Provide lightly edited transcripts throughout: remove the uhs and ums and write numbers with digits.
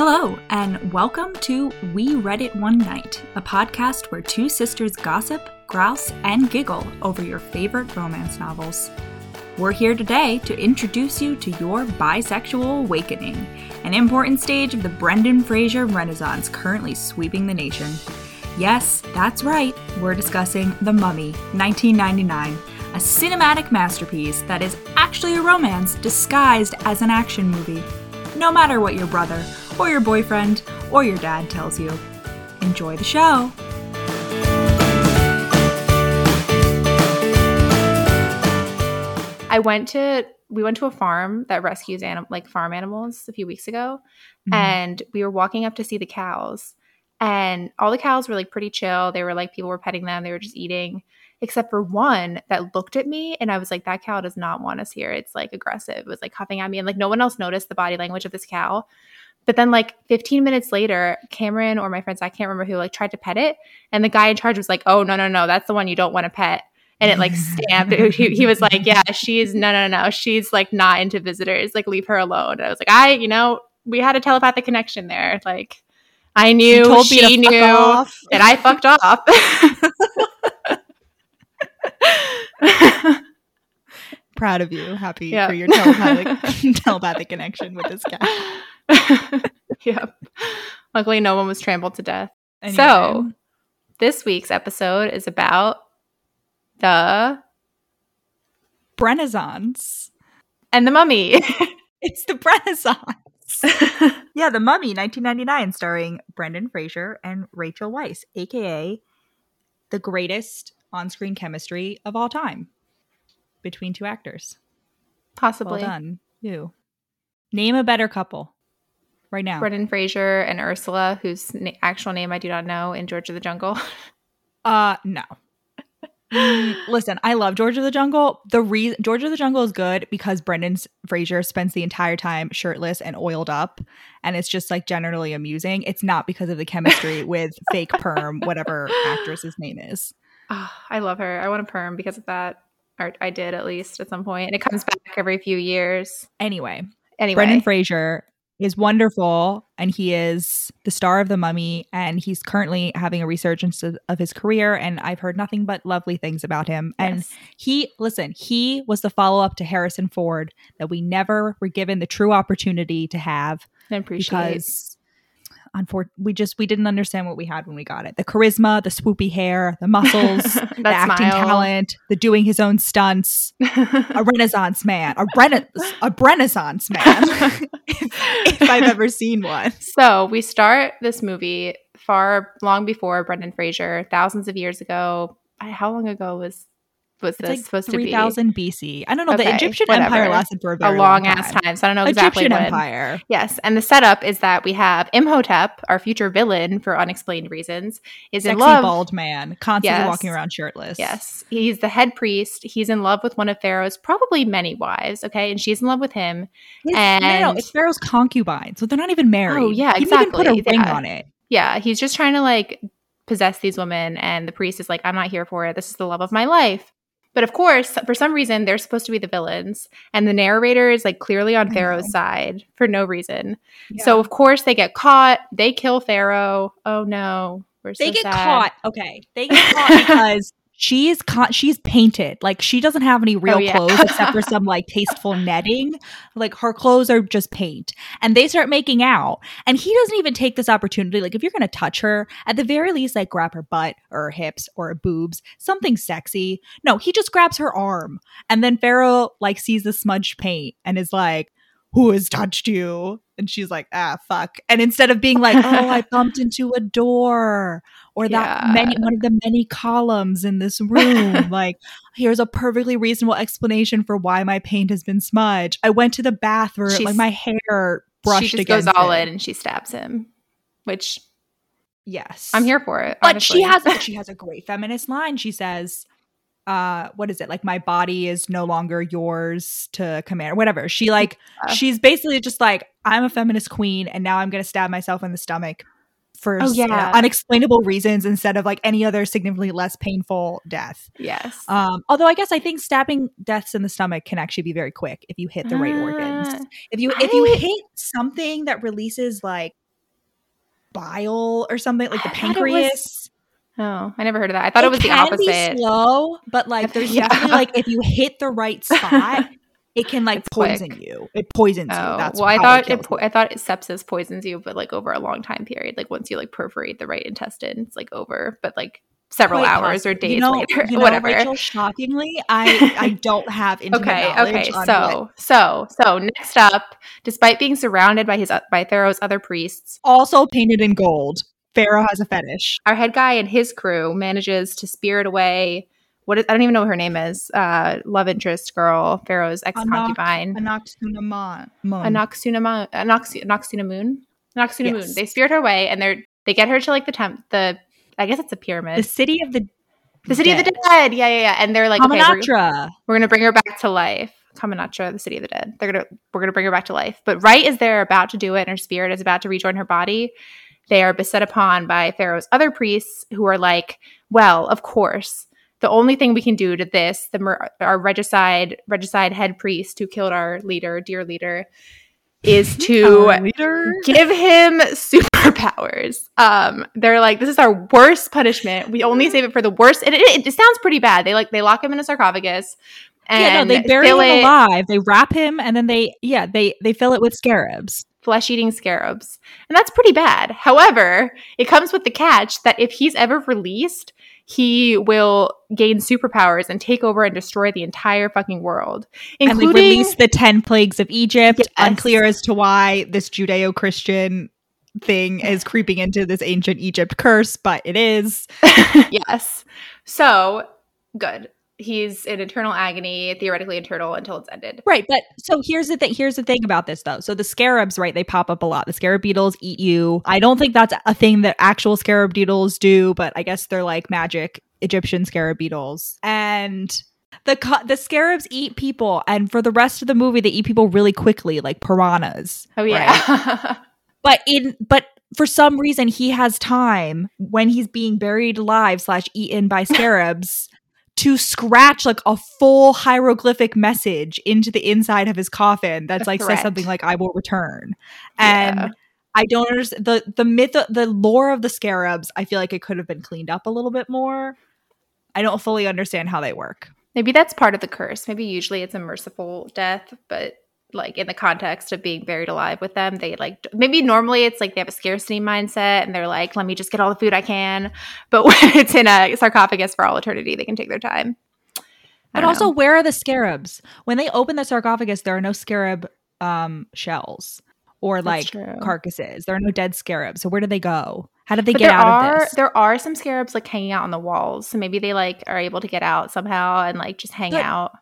Hello, and welcome to We Read It One Night, a podcast where two sisters gossip, grouse, and giggle over your favorite romance novels. We're here today to introduce you to your bisexual awakening, an important stage of the Brendan Fraser Renaissance currently sweeping the nation. Yes, that's right, we're discussing The Mummy, 1999, a cinematic masterpiece that is actually a romance disguised as an action movie. No matter what your brother, or your boyfriend, or your dad tells you. Enjoy the show! We went to a farm that rescues farm animals a few weeks ago, mm-hmm. and we were walking up to see the cows, and all the cows were pretty chill. They were people were petting them, they were just eating, except for one that looked at me, and I was like, that cow does not want us here. It's aggressive. It was huffing at me, and no one else noticed the body language of this cow. But then 15 minutes later, Cameron or my friends, I can't remember who, tried to pet it, and the guy in charge was like, oh, no, that's the one you don't want to pet. And it stamped. He was like, yeah, she's no. She's not into visitors. Leave her alone. And I was like, we had a telepathic connection there. I knew she knew that I fucked off. Proud of you. Happy for your telepathic connection with this guy. Yep. Luckily, no one was trampled to death. Anyway. So this week's episode is about the Brenaissance and the Mummy. It's the Brenaissance. Yeah, The Mummy, 1999, starring Brendan Fraser and Rachel Weisz, aka the greatest on-screen chemistry of all time between two actors. Possibly. Well done. Ew. Name a better couple right now. Brendan Fraser and Ursula, whose actual name I do not know, in George of the Jungle. No. Listen, I love George of the Jungle. The reason George of the Jungle is good because Brendan Fraser spends the entire time shirtless and oiled up, and it's just generally amusing. It's not because of the chemistry with fake perm, whatever actress's name is. Oh, I love her. I want a perm because of that. Or I did, at least at some point, and it comes back every few years. Anyway, Brendan Fraser is wonderful, and he is the star of The Mummy, and he's currently having a resurgence of his career, and I've heard nothing but lovely things about him. Yes. And he was the follow-up to Harrison Ford that we never were given the true opportunity to have. I appreciate because we didn't understand what we had when we got it. The charisma, the swoopy hair, the muscles, the acting talent, the doing his own stunts. A Renaissance man. A Brenaissance man. if I've ever seen one. So we start this movie long before Brendan Fraser, thousands of years ago. How long ago was it's this supposed to be? 3000 BC. I don't know. Okay, the Egyptian Empire lasted for a very long ass time. So I don't know exactly Egyptian when. Empire. Yes. And the setup is that we have Imhotep, our future villain for unexplained reasons, is in love. Sexy bald man, constantly walking around shirtless. Yes. He's the head priest. He's in love with one of Pharaoh's probably many wives. Okay. And she's in love with him. It's Pharaoh's concubine. So they're not even married. Oh, yeah. Exactly. He didn't even put a ring on it. Yeah. He's just trying to possess these women. And the priest is like, I'm not here for it. This is the love of my life. But of course, for some reason, they're supposed to be the villains, and the narrator is clearly on Pharaoh's side for no reason. Yeah. So of course, they get caught. They kill Pharaoh. Oh no, they get caught. Okay, they get caught because she is caught. She's painted she doesn't have any real clothes except for some tasteful netting. Her clothes are just paint, and they start making out. And he doesn't even take this opportunity. If you're gonna touch her, at the very least, grab her butt or her hips or her boobs, something sexy. No, he just grabs her arm, and then Pharaoh sees the smudged paint and is like, who has touched you? And she's like, ah, fuck. And instead of being oh, I bumped into a door or that one of the many columns in this room. Here's a perfectly reasonable explanation for why my paint has been smudged. I went to the bathroom. My hair brushed against it. She just goes all in and she stabs him, which yes. I'm here for it. But honestly. She has a great feminist line. She says, what is it? My body is no longer yours to command, or whatever. She she's basically just I'm a feminist queen, and now I'm going to stab myself in the stomach for unexplainable reasons instead of any other significantly less painful death. Yes. Although I think stabbing deaths in the stomach can actually be very quick if you hit the right organs. If you hit something that releases bile or something, like the pancreas. Oh, I never heard of that. I thought it was the opposite. It can be slow, but like there's definitely like if you hit the right spot, it can like poison you. It poisons you. That's well, I thought I thought sepsis poisons you, but like over a long time period. Like once you like perforate the right intestine, it's like over. But like several hours or days later, whatever. Rachel, shockingly, I don't have intimate knowledge. Okay. So next up, despite being surrounded by Pharaoh's other priests, also painted in gold. Pharaoh has a fetish. Our head guy and his crew manages to spirit away I don't even know what her name is. Love interest girl, Pharaoh's ex-concubine. Anaksunamun. Yes. They spirit her away and they get her to like I guess it's a pyramid. The city of the dead. Yeah. And they're like, Hamunaptra. Okay, we're going to bring her back to life. Hamunaptra, the city of the dead. We're going to bring her back to life. But right as they're about to do it and her spirit is about to rejoin her body, they are beset upon by Pharaoh's other priests who are like, well, of course, the only thing we can do to this, our regicide head priest who killed our leader, dear leader, is to give him superpowers. They're like, this is our worst punishment. We only save it for the worst. And it sounds pretty bad. They lock him in a sarcophagus. And they bury him alive. They wrap him and then they fill it with scarabs. Flesh-eating scarabs. And that's pretty bad. However, it comes with the catch that if he's ever released, he will gain superpowers and take over and destroy the entire fucking world. Including release the 10 plagues of Egypt. Yes. Unclear as to why this Judeo-Christian thing is creeping into this ancient Egypt curse, but it is. Yes. So, good. He's in eternal agony, theoretically eternal until it's ended. Right. But so here's the thing about this, though. So the scarabs, right, they pop up a lot. The scarab beetles eat you. I don't think that's a thing that actual scarab beetles do, but I guess they're like magic Egyptian scarab beetles. And the scarabs eat people. And for the rest of the movie, they eat people really quickly, like piranhas. Oh, yeah. Right? But for some reason, he has time when he's being buried alive /eaten by scarabs to scratch like a full hieroglyphic message into the inside of his coffin that's like says something like, I will return. And I don't understand the myth, the lore of the scarabs. I feel like it could have been cleaned up a little bit more. I don't fully understand how they work. Maybe that's part of the curse. Maybe usually it's a merciful death, but like in the context of being buried alive with them, they like maybe normally it's like they have a scarcity mindset and they're like, let me just get all the food I can. But when it's in a sarcophagus for all eternity, they can take their time. But also, where are the scarabs? When they open the sarcophagus, there are no scarab shells or like carcasses. There are no dead scarabs. So where do they go? How did they get out of this? There are some scarabs like hanging out on the walls. So maybe they like are able to get out somehow and like just hang out.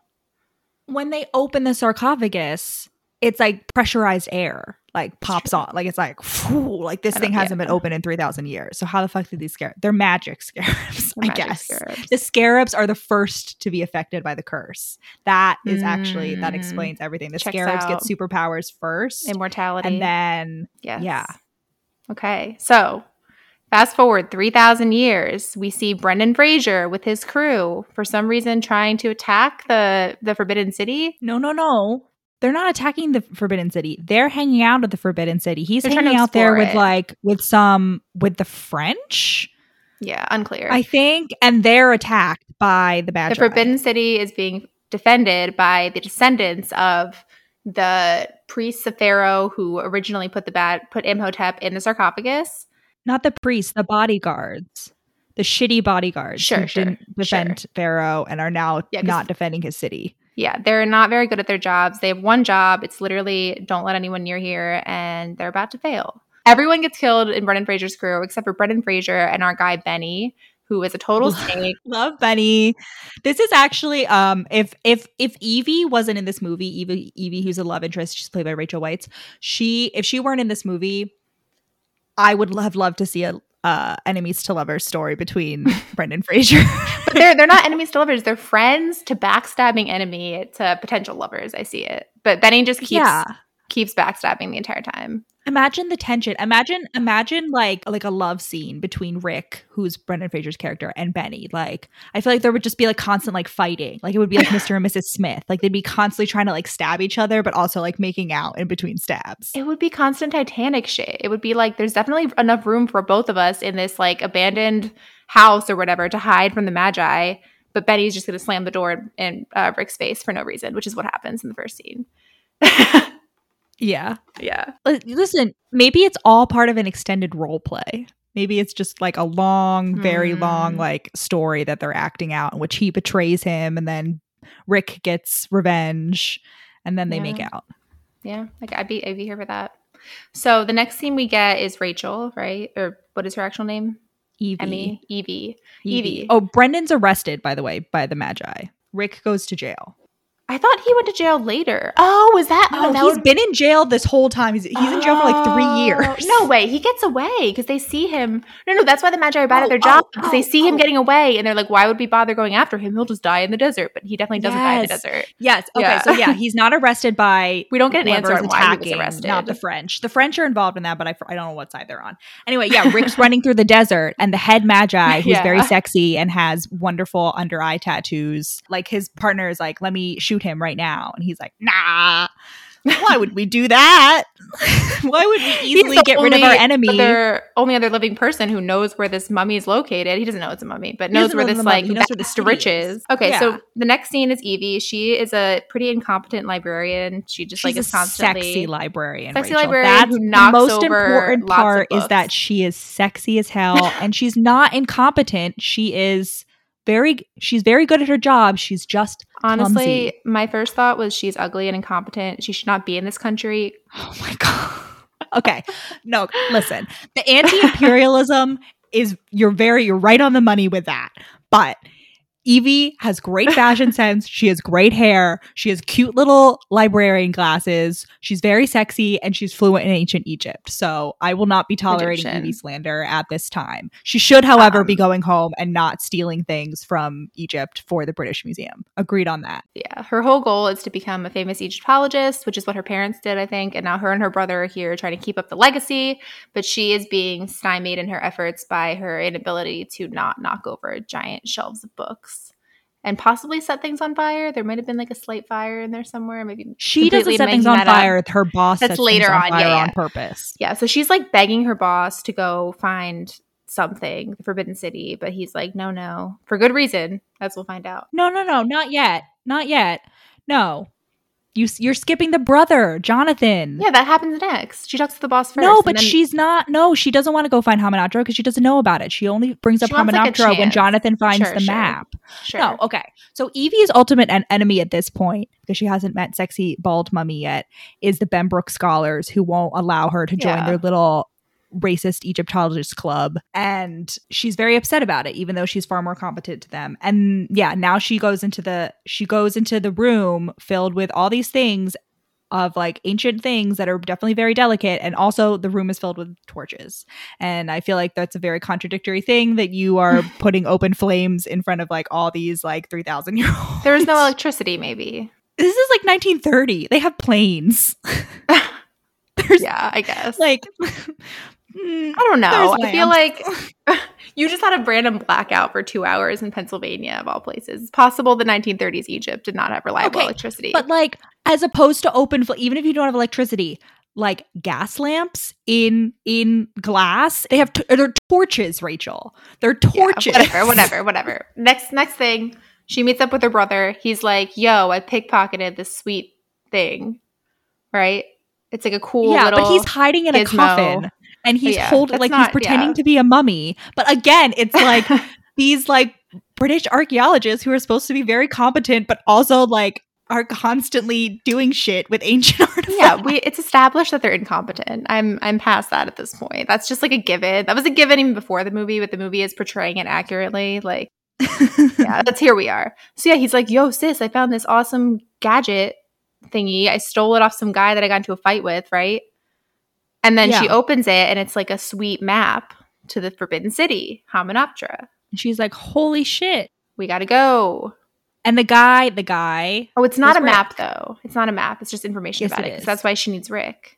When they open the sarcophagus, it's like pressurized air, like pops on. Like it's like, whew, like this thing hasn't been open in 3,000 years. So how the fuck did these scarabs? They're magic scarabs, I guess. Scarabs. The scarabs are the first to be affected by the curse. That is actually, that explains everything. The scarabs get superpowers first. Immortality. And then, yeah. Okay. So fast forward 3,000 years, we see Brendan Fraser with his crew for some reason trying to attack the Forbidden City. No. They're not attacking the Forbidden City. They're hanging out at the Forbidden City. They're hanging out there with the French. Yeah, unclear. I think. And they're attacked by the Magi. The Forbidden City is being defended by the descendants of the priests of Pharaoh who originally put Imhotep in the sarcophagus. Not the priests, the bodyguards, the shitty bodyguards who didn't defend Pharaoh and are now not defending his city. Yeah, they're not very good at their jobs. They have one job. It's literally don't let anyone near here, and they're about to fail. Everyone gets killed in Brendan Fraser's crew except for Brendan Fraser and our guy Benny, who is a total snake. Love Benny. This is actually if Evie wasn't in this movie, Evie who's a love interest, she's played by Rachel Weisz. If she weren't in this movie, I would have loved to see a enemies to lovers story between Brendan Fraser. But they're not enemies to lovers. They're friends to backstabbing enemy to potential lovers. I see it. But Benny just keeps backstabbing the entire time. Imagine the tension. Imagine like a love scene between Rick, who's Brendan Fraser's character, and Benny. Like, I feel like there would just be like constant like fighting. Like it would be like Mr. and Mrs. Smith. Like they'd be constantly trying to like stab each other, but also like making out in between stabs. It would be constant Titanic shit. It would be like there's definitely enough room for both of us in this like abandoned house or whatever to hide from the Magi. But Benny's just going to slam the door in Rick's face for no reason, which is what happens in the first scene. Yeah. Yeah. Listen, maybe it's all part of an extended role play. Maybe it's just like a long, very long like story that they're acting out in which he betrays him and then Rick gets revenge and then they make out. Yeah. Like I'd be here for that. So the next scene we get is Rachel, right? Or what is her actual name? Evie. Evie. Oh, Brendan's arrested, by the way, by the Magi. Rick goes to jail. I thought he went to jail later. Oh, was that? No, he's been in jail this whole time. He's in jail for like 3 years. No way. He gets away because they see him. No. That's why the Magi are bad at their job. Because they see him getting away and they're like, why would we bother going after him? He'll just die in the desert. But he definitely doesn't die in the desert. Yes. Okay. Yeah. So he's not arrested by – we don't get an answer on why he was arrested. Not the French. The French are involved in that, but I don't know what side they're on. Anyway, yeah, Rick's running through the desert and the head Magi, who's very sexy and has wonderful under eye tattoos, like his partner is like, let me shoot him right now, and he's like, nah, why would we do that? Why would we easily get rid of our enemy? The only other living person who knows where this mummy is located. He doesn't know it's a mummy, but knows where this like knows where the rich is. Okay, so the next scene is Evie. She is a pretty incompetent librarian. She just like is constantly sexy librarian. Sexy Rachel. Librarian. That's who knocks over lots of books. The most important part is that she is sexy as hell, and she's not incompetent. She is she's very good at her job. She's just honestly, clumsy. My first thought was she's ugly and incompetent. She should not be in this country. Oh my God. Okay. No, listen. The anti-imperialism is you're right on the money with that. But Evie has great fashion sense. She has great hair. She has cute little librarian glasses. She's very sexy and she's fluent in ancient Egypt. So I will not be tolerating Egyptian Evie slander at this time. She should, however, be going home and not stealing things from Egypt for the British Museum. Agreed on that. Yeah. Her whole goal is to become a famous Egyptologist, which is what her parents did, I think. And now her and her brother are here trying to keep up the legacy. But she is being stymied in her efforts by her inability to not knock over giant shelves of books. And possibly set things on fire. There might have been like a slight fire in there somewhere. Maybe she doesn't set things on fire. Her boss sets things on fire on purpose. Yeah, so she's like begging her boss to go find something, the Forbidden City. But he's like, no. For good reason. As we'll find out. No. Not yet. No. You're skipping the brother, Jonathan. Yeah, that happens next. She talks to the boss first. No, but she's not. No, she doesn't want to go find Hamunaptra because she doesn't know about it. She only brings up Hamunaptra when Jonathan finds the map. Sure. No, okay. So Evie's ultimate enemy at this point, because she hasn't met sexy bald mummy yet, is the Benbrook scholars who won't allow her to join their little racist Egyptologist club, and she's very upset about it even though she's far more competent to them. And now she goes into the room filled with all these things of like ancient things that are definitely very delicate, and also the room is filled with torches. And I feel like that's a very contradictory thing, that you are putting open flames in front of like all these like 3,000-year-olds. There is no electricity. Maybe this is like 1930. They have planes. I guess like I don't know. I feel like you just had a random blackout for 2 hours in Pennsylvania, of all places. It's possible the 1930s Egypt did not have reliable electricity. But like, as opposed to even if you don't have electricity, like gas lamps in glass, they have they're torches, Rachel. They're torches. Yeah, whatever. Next thing, she meets up with her brother. He's like, "Yo, I pickpocketed this sweet thing, right? It's like a cool little but he's hiding in a coffin." And he's he's pretending to be a mummy. But again, it's like these like British archaeologists who are supposed to be very competent, but also like are constantly doing shit with ancient artifacts. Yeah, it's established that they're incompetent. I'm past that at this point. That's just like a given. That was a given even before the movie, but the movie is portraying it accurately. Like, that's here we are. So he's like, "Yo, sis, I found this awesome gadget thingy. I stole it off some guy that I got into a fight with, right?" And then she opens it, and it's like a sweet map to the Forbidden City, Hamunaptra. And she's like, "Holy shit, we gotta go!" And the guy. Oh, it's not a map though. It's not a map. It's just information about it. That's why she needs Rick.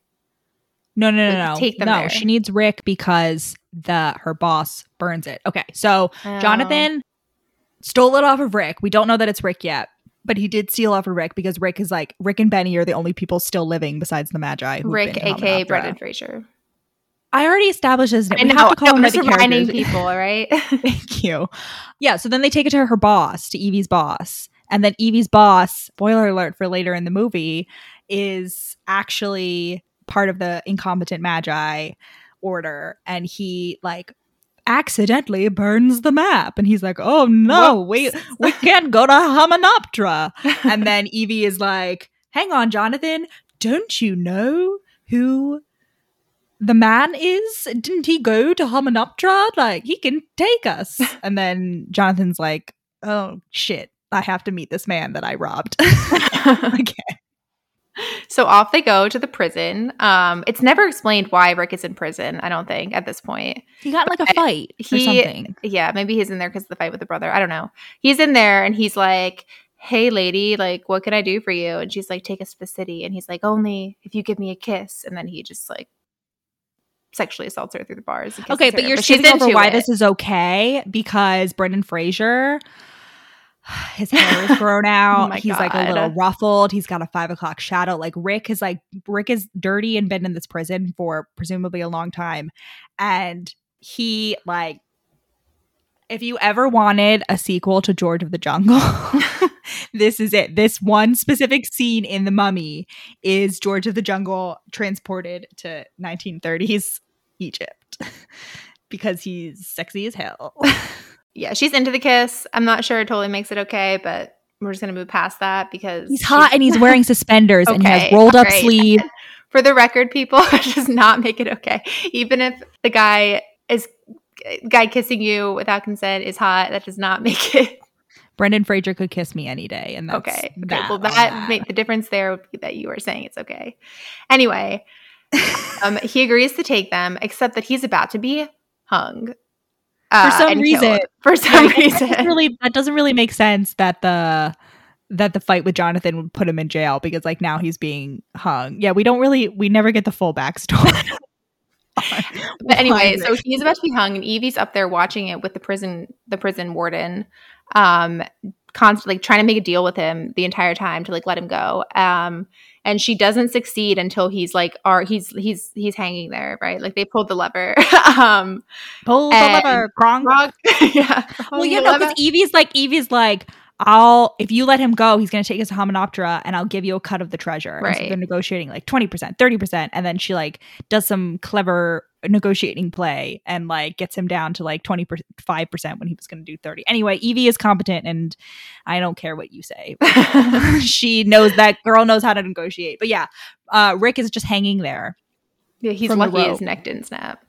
No. Take them there. No, she needs Rick because her boss burns it. Okay, so Jonathan stole it off of Rick. We don't know that it's Rick yet, but he did steal off of Rick because Rick is like, Rick and Benny are the only people still living besides the Magi. Rick, a.k.a. Brendan Fraser. I already established this. We have to call him the reminding people, right? Thank you. Yeah, so then they take it to her boss, to Evie's boss. And then Evie's boss, spoiler alert for later in the movie, is actually part of the incompetent Magi order. And he like accidentally burns the map. And he's like, oh no, we can't go to Hamunaptra. And then Evie is like, hang on, Jonathan, don't you know who the man is? Didn't he go to Hamunaptra? Like, he can take us. And then Jonathan's like, oh shit, I have to meet this man that I robbed. Okay. So off they go to the prison. It's never explained why Rick is in prison, I don't think, at this point. He got but like a fight or something. Yeah, maybe he's in there because of the fight with the brother. I don't know. He's in there and he's like, hey, lady, like, what can I do for you? And she's like, take us to the city. And he's like, only if you give me a kiss. And then he just like sexually assaults her through the bars. Okay, but you're shitting over why this is okay because Brendan Fraser, his hair is grown out. He's like a little ruffled. He's got a 5 o'clock shadow. Like Rick is dirty and been in this prison for presumably a long time. And he like, if you ever wanted a sequel to George of the Jungle, this is it. This one specific scene in The Mummy is George of the Jungle transported to 1930s Egypt because he's sexy as hell. Yeah, she's into the kiss. I'm not sure it totally makes it okay, but we're just going to move past that because he's hot and he's wearing suspenders okay, and he has rolled up sleeve. For the record, people, it does not make it okay. Even if the guy kissing you without consent is hot, that does not make it. Brendan Fraser could kiss me any day. And that's okay. That, well, the difference there would be that you are saying it's okay. Anyway, he agrees to take them, except that he's about to be hung. For some reason. That doesn't really make sense that the fight with Jonathan would put him in jail because like now he's being hung. Yeah, we never get the full backstory. But anyway, so he's about to be hung and Evie's up there watching it with the prison warden, constantly trying to make a deal with him the entire time to like let him go. And she doesn't succeed until he's like, he's hanging there, right? Like they pulled the lever. Pull the lever, Gronk. Yeah. Because Evie's like, if you let him go, he's going to take his Hamunaptra and I'll give you a cut of the treasure. Right. And so they're negotiating like 20%, 30%. And then she like does some clever negotiating play and like gets him down to like 25% when he was going to do 30. Anyway, Evie is competent and I don't care what you say. She knows that girl knows how to negotiate. But yeah, Rick is just hanging there. Yeah, he's lucky his neck didn't snap.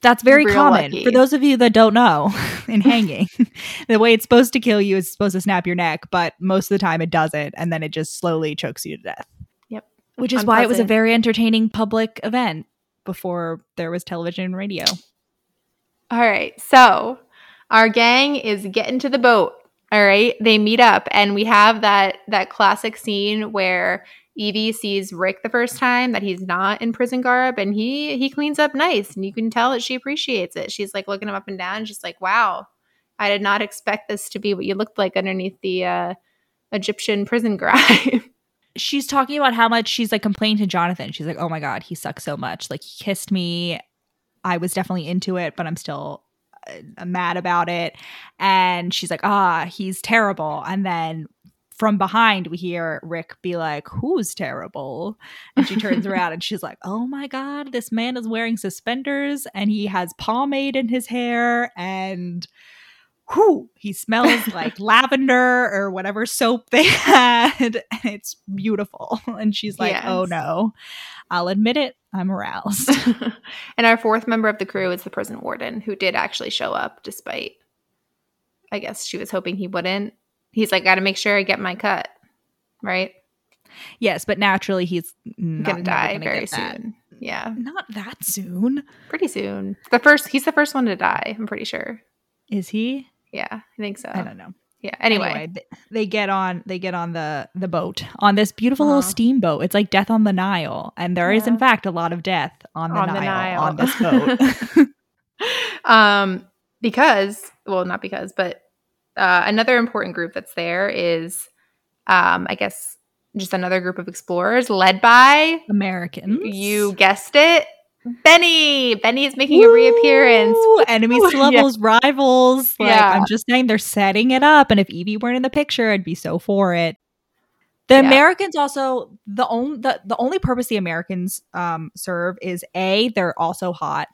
That's very common. Lucky. For those of you that don't know, in hanging, the way it's supposed to kill you is supposed to snap your neck, but most of the time it doesn't, and then it just slowly chokes you to death. Yep. Which is why it was a very entertaining public event before there was television and radio. All right. So our gang is getting to the boat. All right. They meet up, and we have that classic scene where Evie sees Rick the first time that he's not in prison garb, and he cleans up nice, and you can tell that she appreciates it. She's like looking him up and down, and she's like, wow, I did not expect this to be what you looked like underneath the Egyptian prison grime. She's talking about how much she's like complaining to Jonathan. She's like, oh my God, he sucks so much. Like he kissed me. I was definitely into it, but I'm still mad about it. And she's like, he's terrible. And then from behind, we hear Rick be like, who's terrible? And she turns around and she's like, oh my God, this man is wearing suspenders and he has pomade in his hair and he smells like lavender or whatever soap they had. And it's beautiful. And she's like, yes. Oh no, I'll admit it. I'm aroused. And our fourth member of the crew is the prison warden, who did actually show up despite, I guess she was hoping he wouldn't. He's like, got to make sure I get my cut, right? Yes, but naturally he's going to die very soon. Yeah. Not that soon. Pretty soon. He's the first one to die, I'm pretty sure. Is he? Yeah, I think so. I don't know. Yeah. Anyway, they get on the boat on this beautiful little steamboat. It's like Death on the Nile, and there is in fact a lot of death on the Nile on this boat. Another important group that's there is, I guess, just another group of explorers led by Americans. You guessed it. Benny is making a reappearance. Enemies to levels, rivals. I'm just saying they're setting it up. And if Evie weren't in the picture, I'd be so for it. The Americans also, the only purpose the Americans serve is they're also hot.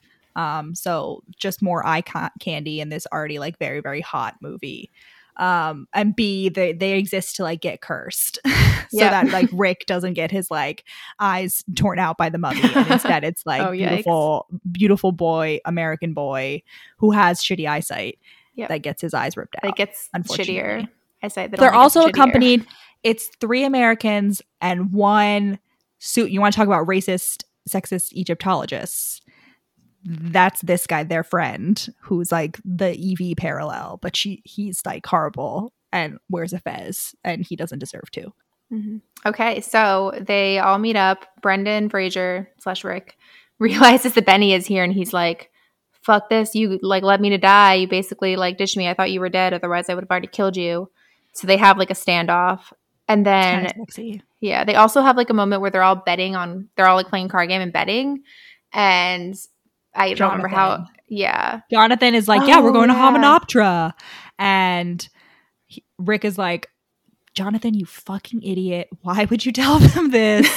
So just more eye candy in this already like very, very hot movie. And B, they exist to like get cursed so that like Rick doesn't get his like eyes torn out by the mummy. And instead it's like beautiful boy, American boy who has shitty eyesight that gets his eyes ripped out. That gets shittier eyesight. They're also accompanied. It's 3 Americans and 1 suit. You want to talk about racist, sexist Egyptologists. That's this guy, their friend, who's like the Evie parallel, but he's like horrible and wears a fez and he doesn't deserve to. Mm-hmm. Okay, so they all meet up. Brendan Fraser / Rick realizes that Benny is here and he's like, fuck this, you like led me to die. You basically like ditched me. I thought you were dead, otherwise I would have already killed you. So they have like a standoff. And then it's kind of sexy. Yeah, they also have like a moment where they're all playing card game and betting, and I don't remember how. Yeah, Jonathan is like, we're going to Hamunaptra, and Rick is like, Jonathan, you fucking idiot! Why would you tell them this?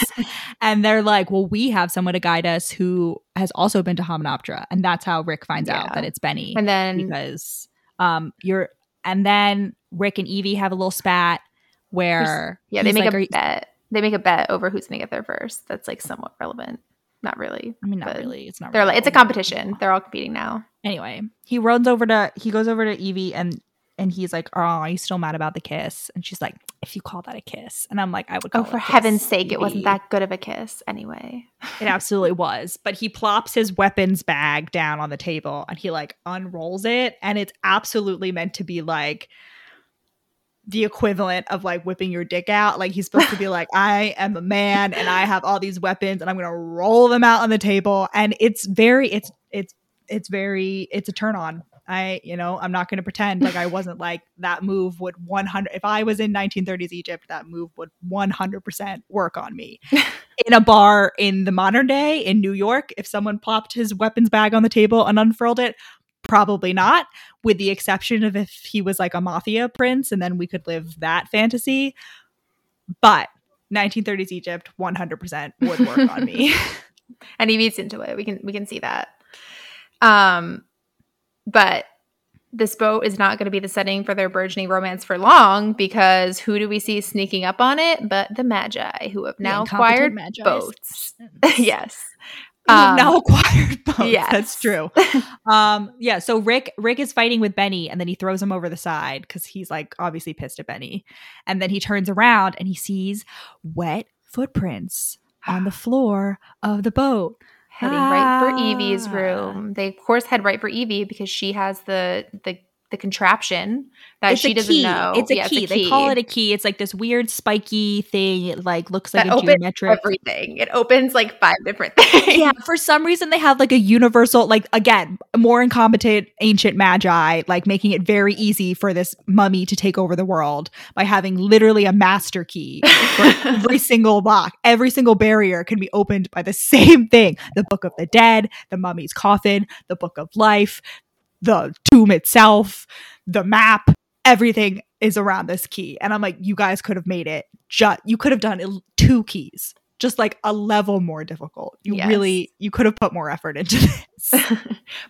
And they're like, well, we have someone to guide us who has also been to Hamunaptra, and that's how Rick finds out that it's Benny. And then because then Rick and Evie have a little spat where they make a bet. They make a bet over who's going to get there first. That's like somewhat relevant. Not really. I mean, not really. It's not really. It's a competition. They're all competing now. Anyway, he goes over to Evie and he's like, oh, are you still mad about the kiss? And she's like, if you call that a kiss. And I'm like, I would call it a kiss. Oh, for heaven's sake, Evie. It wasn't that good of a kiss anyway. It absolutely was. But he plops his weapons bag down on the table and he like unrolls it. And it's absolutely meant to be like the equivalent of like whipping your dick out. Like he's supposed to be like, I am a man and I have all these weapons and I'm going to roll them out on the table. And it's a turn on. I'm not going to pretend like I wasn't like that move would 100%, if I was in 1930s Egypt, that move would 100% work on me. In a bar in the modern day in New York, if someone popped his weapons bag on the table and unfurled it, probably not, with the exception of if he was like a mafia prince, and then we could live that fantasy. But 1930s Egypt 100% would work on me. And he beats into it. We can see that. But this boat is not going to be the setting for their burgeoning romance for long, because who do we see sneaking up on it but the Magi, who have now acquired boats. Yes. Now acquired boats. Yes. That's true. So Rick is fighting with Benny, and then he throws him over the side because he's like obviously pissed at Benny. And then he turns around and he sees wet footprints on the floor of the boat. Heading right for Evie's room. They of course head right for Evie because she has the contraption that she doesn't know. It's a key. They call it a key. It's like this weird spiky thing. It like looks like a geometric everything. It opens like 5 different things. Yeah. For some reason they have like a universal, like again, more incompetent ancient magi, like making it very easy for this mummy to take over the world by having literally a master key for every single lock. Every single barrier can be opened by the same thing. The Book of the Dead, the mummy's coffin, the Book of Life, the tomb itself, the map, everything is around this key. And I'm like, you guys could have made it. You could have done 2 keys, just like a level more difficult. You could have put more effort into this.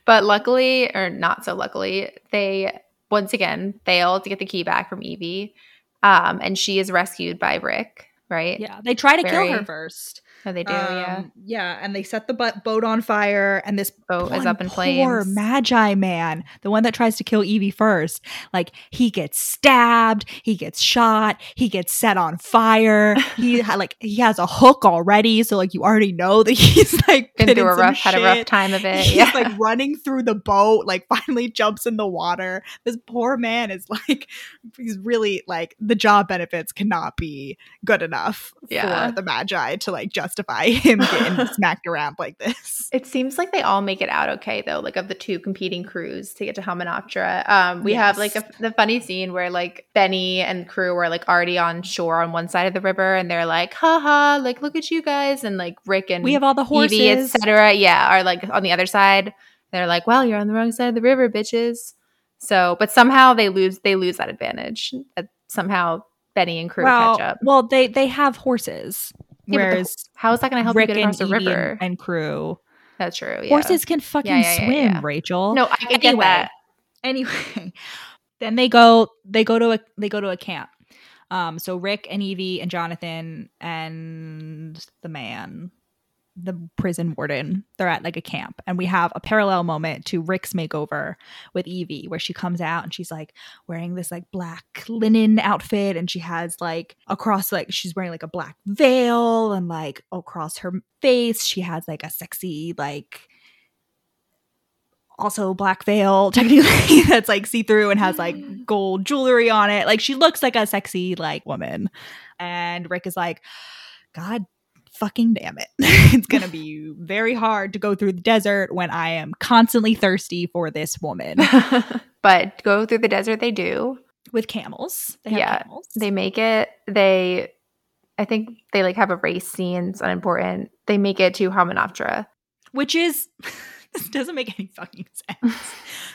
But luckily, or not so luckily, they once again failed to get the key back from Evie. And she is rescued by Rick. right? Yeah. They try to kill her first. Oh, they do, yeah. Yeah, and they set the boat on fire, and this boat is up in flames. Poor Magi man, the one that tries to kill Evie first, like, he gets stabbed, he gets shot, he gets set on fire. He has a hook already, so like you already know that he's like had a rough time of it. He's like running through the boat, like finally jumps in the water. This poor man is like, he's really like, the job benefits cannot be good enough for the Magi to like justify him getting smacked around like this. It seems like they all make it out okay, though, like of the two competing crews to get to Hamunaptra. We have like the funny scene where like Benny and crew are like already on shore on one side of the river, and they're like, haha, like look at you guys, and like Rick and we have all the horses, Evie, etc. Are like on the other side. They're like, well, you're on the wrong side of the river, bitches. So, but somehow they lose that advantage. Somehow Benny and crew catch up. Well, they have horses. Whereas how is that going to help Rick you get across the river and crew? That's true. Yeah. Horses can fucking swim, Rachel. No, I can get that. Anyway, then they go to a camp. So Rick and Evie and Jonathan and the prison warden, they're at like a camp, and we have a parallel moment to Rick's makeover with Evie, where she comes out and she's like wearing this like black linen outfit, and she has like across, like she's wearing like a black veil, and like across her face she has like a sexy like also black veil technically that's like see-through and has like gold jewelry on it. Like she looks like a sexy like woman, and Rick is like, God fucking damn it. It's going to be very hard to go through the desert when I am constantly thirsty for this woman. But go through the desert they do. With camels. They have camels. They make it. I think they like have a race scene. It's unimportant. They make it to Hamunaptra. Which is, this doesn't make any fucking sense.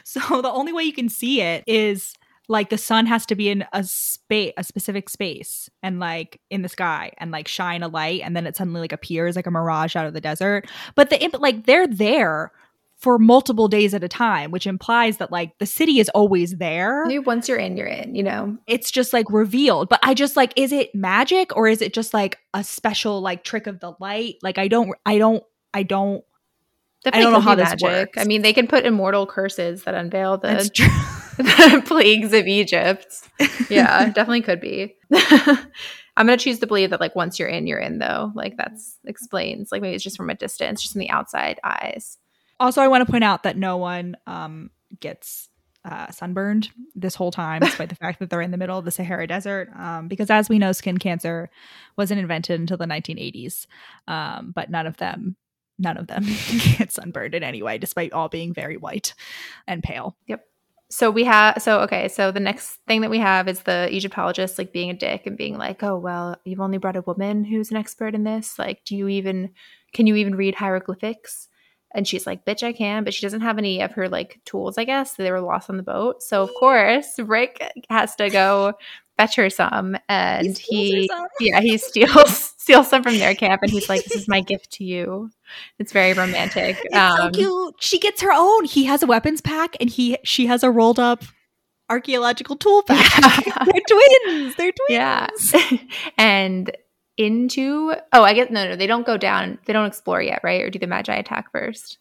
So the only way you can see it is like the sun has to be in a specific space and like in the sky and like shine a light, and then it suddenly like appears like a mirage out of the desert. But like they're there for multiple days at a time, which implies that like the city is always there. Maybe once you're in, you know. It's just like revealed. But I just like, is it magic or is it just like a special like trick of the light? Like I don't know how this works. I mean, they can put immortal curses that unveil the plagues of Egypt. Yeah, definitely could be. I'm going to choose to believe that like once you're in though. Like that's explains. Like maybe it's just from a distance, just from the outside eyes. Also, I want to point out that no one gets sunburned this whole time, despite the fact that they're in the middle of the Sahara Desert. Because as we know, skin cancer wasn't invented until the 1980s. But none of them get sunburned in any way, despite all being very white and pale. Yep. So the next thing that we have is the Egyptologist like being a dick and being like, oh, well, you've only brought a woman who's an expert in this. Like, can you even read hieroglyphics? And she's like, bitch, I can, but she doesn't have any of her like tools, I guess. So they were lost on the boat. So of course, Rick has to go fetch her some, and he steals some from their camp, and he's like, this is my gift to you. It's very romantic. It's so cute. She gets her own. He has a weapons pack, and she has a rolled up archaeological tool pack. Yeah. They're twins. Yeah. And they don't go down. They don't explore yet, right? Or do the Magi attack first?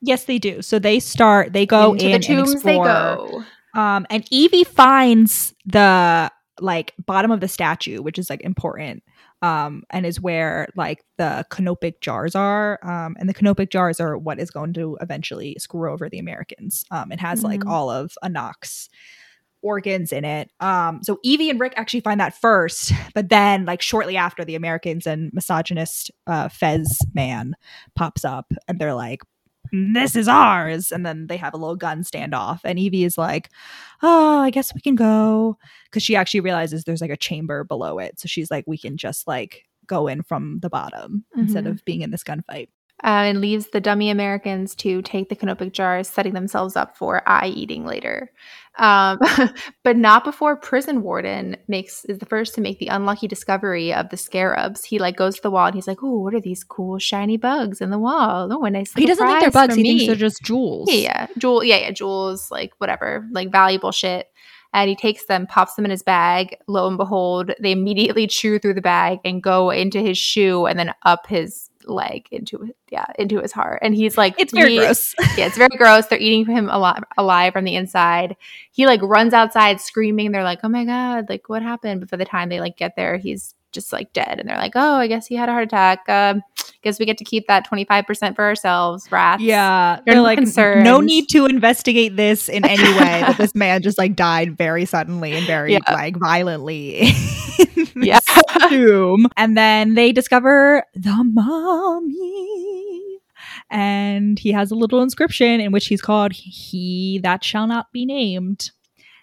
Yes, they do. So they start, they go into the tombs and explore. And Evie finds the like bottom of the statue, which is like important, and is where like the canopic jars are, and the canopic jars are what is going to eventually screw over the Americans. It has like all of Anak's organs in it. So Evie and Rick actually find that first, but then like shortly after, the Americans and misogynist Fez man pops up, and they're like, this is ours. And then they have a little gun standoff, and Evie is like, oh, I guess we can go, because she actually realizes there's like a chamber below it. So she's like, we can just like go in from the bottom instead of being in this gunfight. And leaves the dummy Americans to take the canopic jars, setting themselves up for eye eating later. But not before prison warden is the first to make the unlucky discovery of the scarabs. He like goes to the wall and he's like, "Ooh, what are these cool shiny bugs in the wall? Oh, a nice." He doesn't think they're bugs. He thinks they're just jewels. Yeah, jewels. Like whatever, like valuable shit. and he takes them, pops them in his bag. Lo and behold, they immediately chew through the bag and go into his shoe and then up his leg into his heart. And he's like, it's very gross. Yeah, it's very gross. They're eating him alive from the inside. He like runs outside screaming. They're like, oh my God, like what happened? But by the time they like get there, he's just like dead. And they're like, oh, I guess he had a heart attack. Guess we get to keep that 25% for ourselves, rats. Yeah. They're like, concerns. No need to investigate this in any way. That this man just like died very suddenly and very like violently. Yeah. Room. And then they discover the mummy. And he has a little inscription in which he's called he that shall not be named.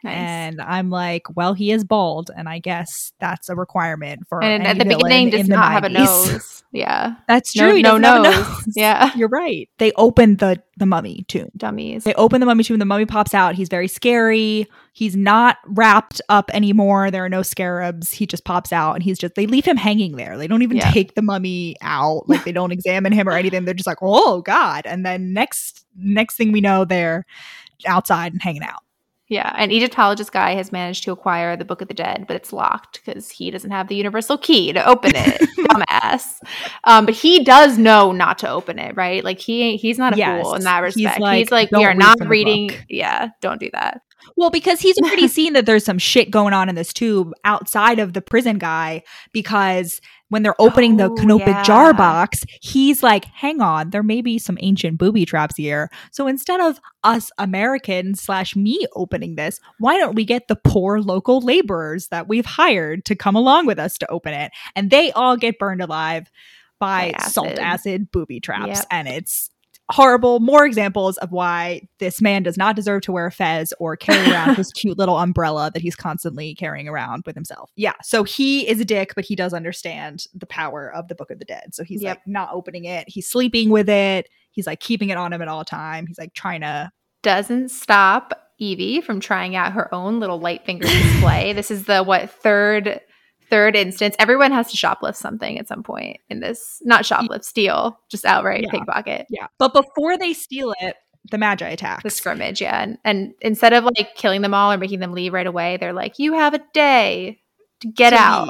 Nice. And I'm like, well, he is bald, and I guess that's a requirement for. And any at the beginning, does not have a nose. Yeah, that's true. No nose. Yeah, you're right. They open the mummy tomb. Dummies. They open the mummy tomb. The mummy pops out. He's very scary. He's not wrapped up anymore. There are no scarabs. He just pops out, and they leave him hanging there. They don't even take the mummy out. Like they don't examine him or anything. They're just like, oh God. And then next thing we know, they're outside and hanging out. Yeah, an Egyptologist guy has managed to acquire the Book of the Dead, but it's locked because he doesn't have the universal key to open it. Dumbass. But he does know not to open it, right? Like he's not a fool in that respect. He's like we are not reading. Yeah, don't do that. Well, because he's already seen that there's some shit going on in this tube outside of the prison guy, because when they're opening the canopic jar box, he's like, hang on, there may be some ancient booby traps here. So instead of us Americans / me opening this, why don't we get the poor local laborers that we've hired to come along with us to open it? And they all get burned alive by salt acid booby traps. Yep. And it's horrible. More examples of why this man does not deserve to wear a fez or carry around his cute little umbrella that he's constantly carrying around with himself. Yeah. So he is a dick, but he does understand the power of the Book of the Dead. So he's like not opening it. He's sleeping with it. He's like keeping it on him at all time. He's like trying to. Doesn't stop Evie from trying out her own little light finger display. This is the third instance. Everyone has to shoplift something at some point in this. Not shoplift, steal, just outright pickpocket. Yeah. But before they steal it, the Magi attack. The scrimmage, yeah. And instead of like killing them all or making them leave right away, they're like, you have a day to get out.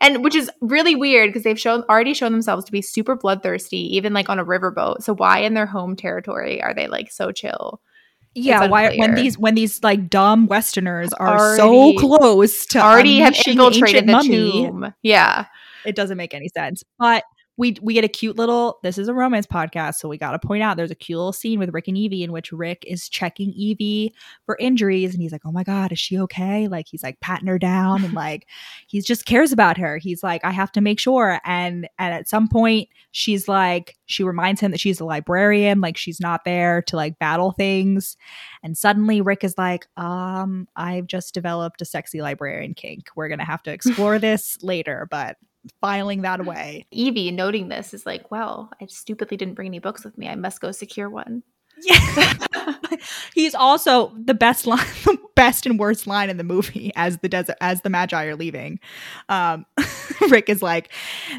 And which is really weird because they've already shown themselves to be super bloodthirsty, even like on a riverboat. So why in their home territory are they like so chill? Yeah, why when these like dumb Westerners are so close to already have infiltrated the tomb? Yeah, it doesn't make any sense. But we get a cute little. This is a romance podcast, so we got to point out there's a cute little scene with Rick and Evie in which Rick is checking Evie for injuries, and he's like, "Oh my God, is she okay?" Like he's like patting her down, and like he just cares about her. He's like, "I have to make sure." And at some point, she's like. She reminds him that she's a librarian, like she's not there to like battle things. And suddenly Rick is like, I've just developed a sexy librarian kink. We're going to have to explore this later, but filing that away. Evie noting this is like, well, I stupidly didn't bring any books with me. I must go secure one. Yeah. He's also the best line, the best and worst line in the movie as the Magi are leaving. Rick is like,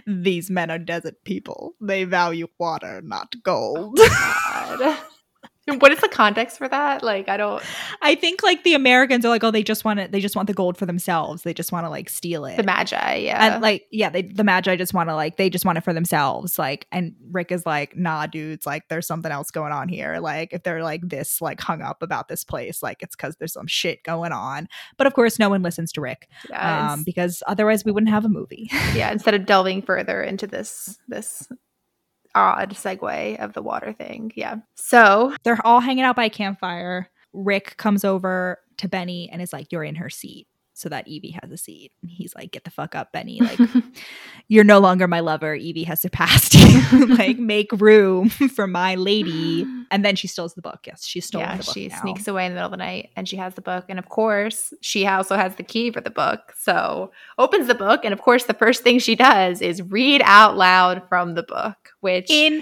these men are desert people. They value water, not gold. Oh God. What is the context for that? Like, I think like the Americans are like, oh, they just want the gold for themselves. They just want to like steal it. The Magi, yeah. And like, yeah, the Magi just want to like, they just want it for themselves. Like, and Rick is like, nah, dudes, like there's something else going on here. Like if they're like this, like hung up about this place, like it's because there's some shit going on. But of course no one listens to Rick because otherwise we wouldn't have a movie. Yeah. Instead of delving further into this odd segue of the water thing. Yeah. So they're all hanging out by a campfire. Rick comes over to Benny and is like, you're in her seat so that Evie has a seat. And he's like, get the fuck up, Benny. Like, you're no longer my lover. Evie has surpassed you. Like, make room for my lady. And then she steals the book. Yes, she stole the book. She sneaks away in the middle of the night and she has the book. And of course, she also has the key for the book. So opens the book. And of course, the first thing she does is read out loud from the book, which in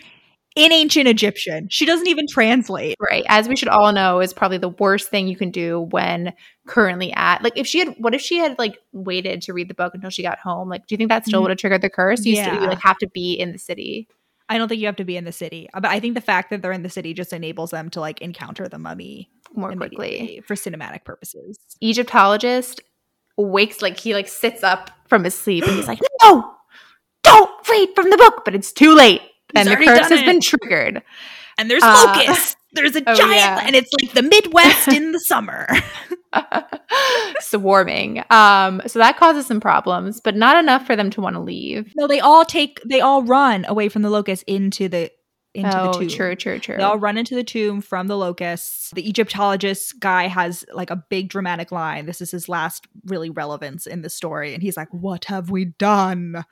ancient Egyptian. She doesn't even translate. Right. As we should all know, is probably the worst thing you can do when currently at. Like, what if she had like waited to read the book until she got home? Like, do you think that still would have triggered the curse? You like have to be in the city. I don't think you have to be in the city. But I think the fact that they're in the city just enables them to like encounter the mummy more quickly for cinematic purposes. Egyptologist wakes, like he like sits up from his sleep and he's like, no, don't read from the book, but it's too late. And the curse has been triggered. And there's locusts. There's a giant, and it's like the Midwest in the summer. Swarming. So that causes some problems, but not enough for them to want to leave. No, they all run away from the locusts into the tomb. True. They all run into the tomb from the locusts. The Egyptologist guy has like a big dramatic line. This is his last really relevance in the story. And he's like, what have we done?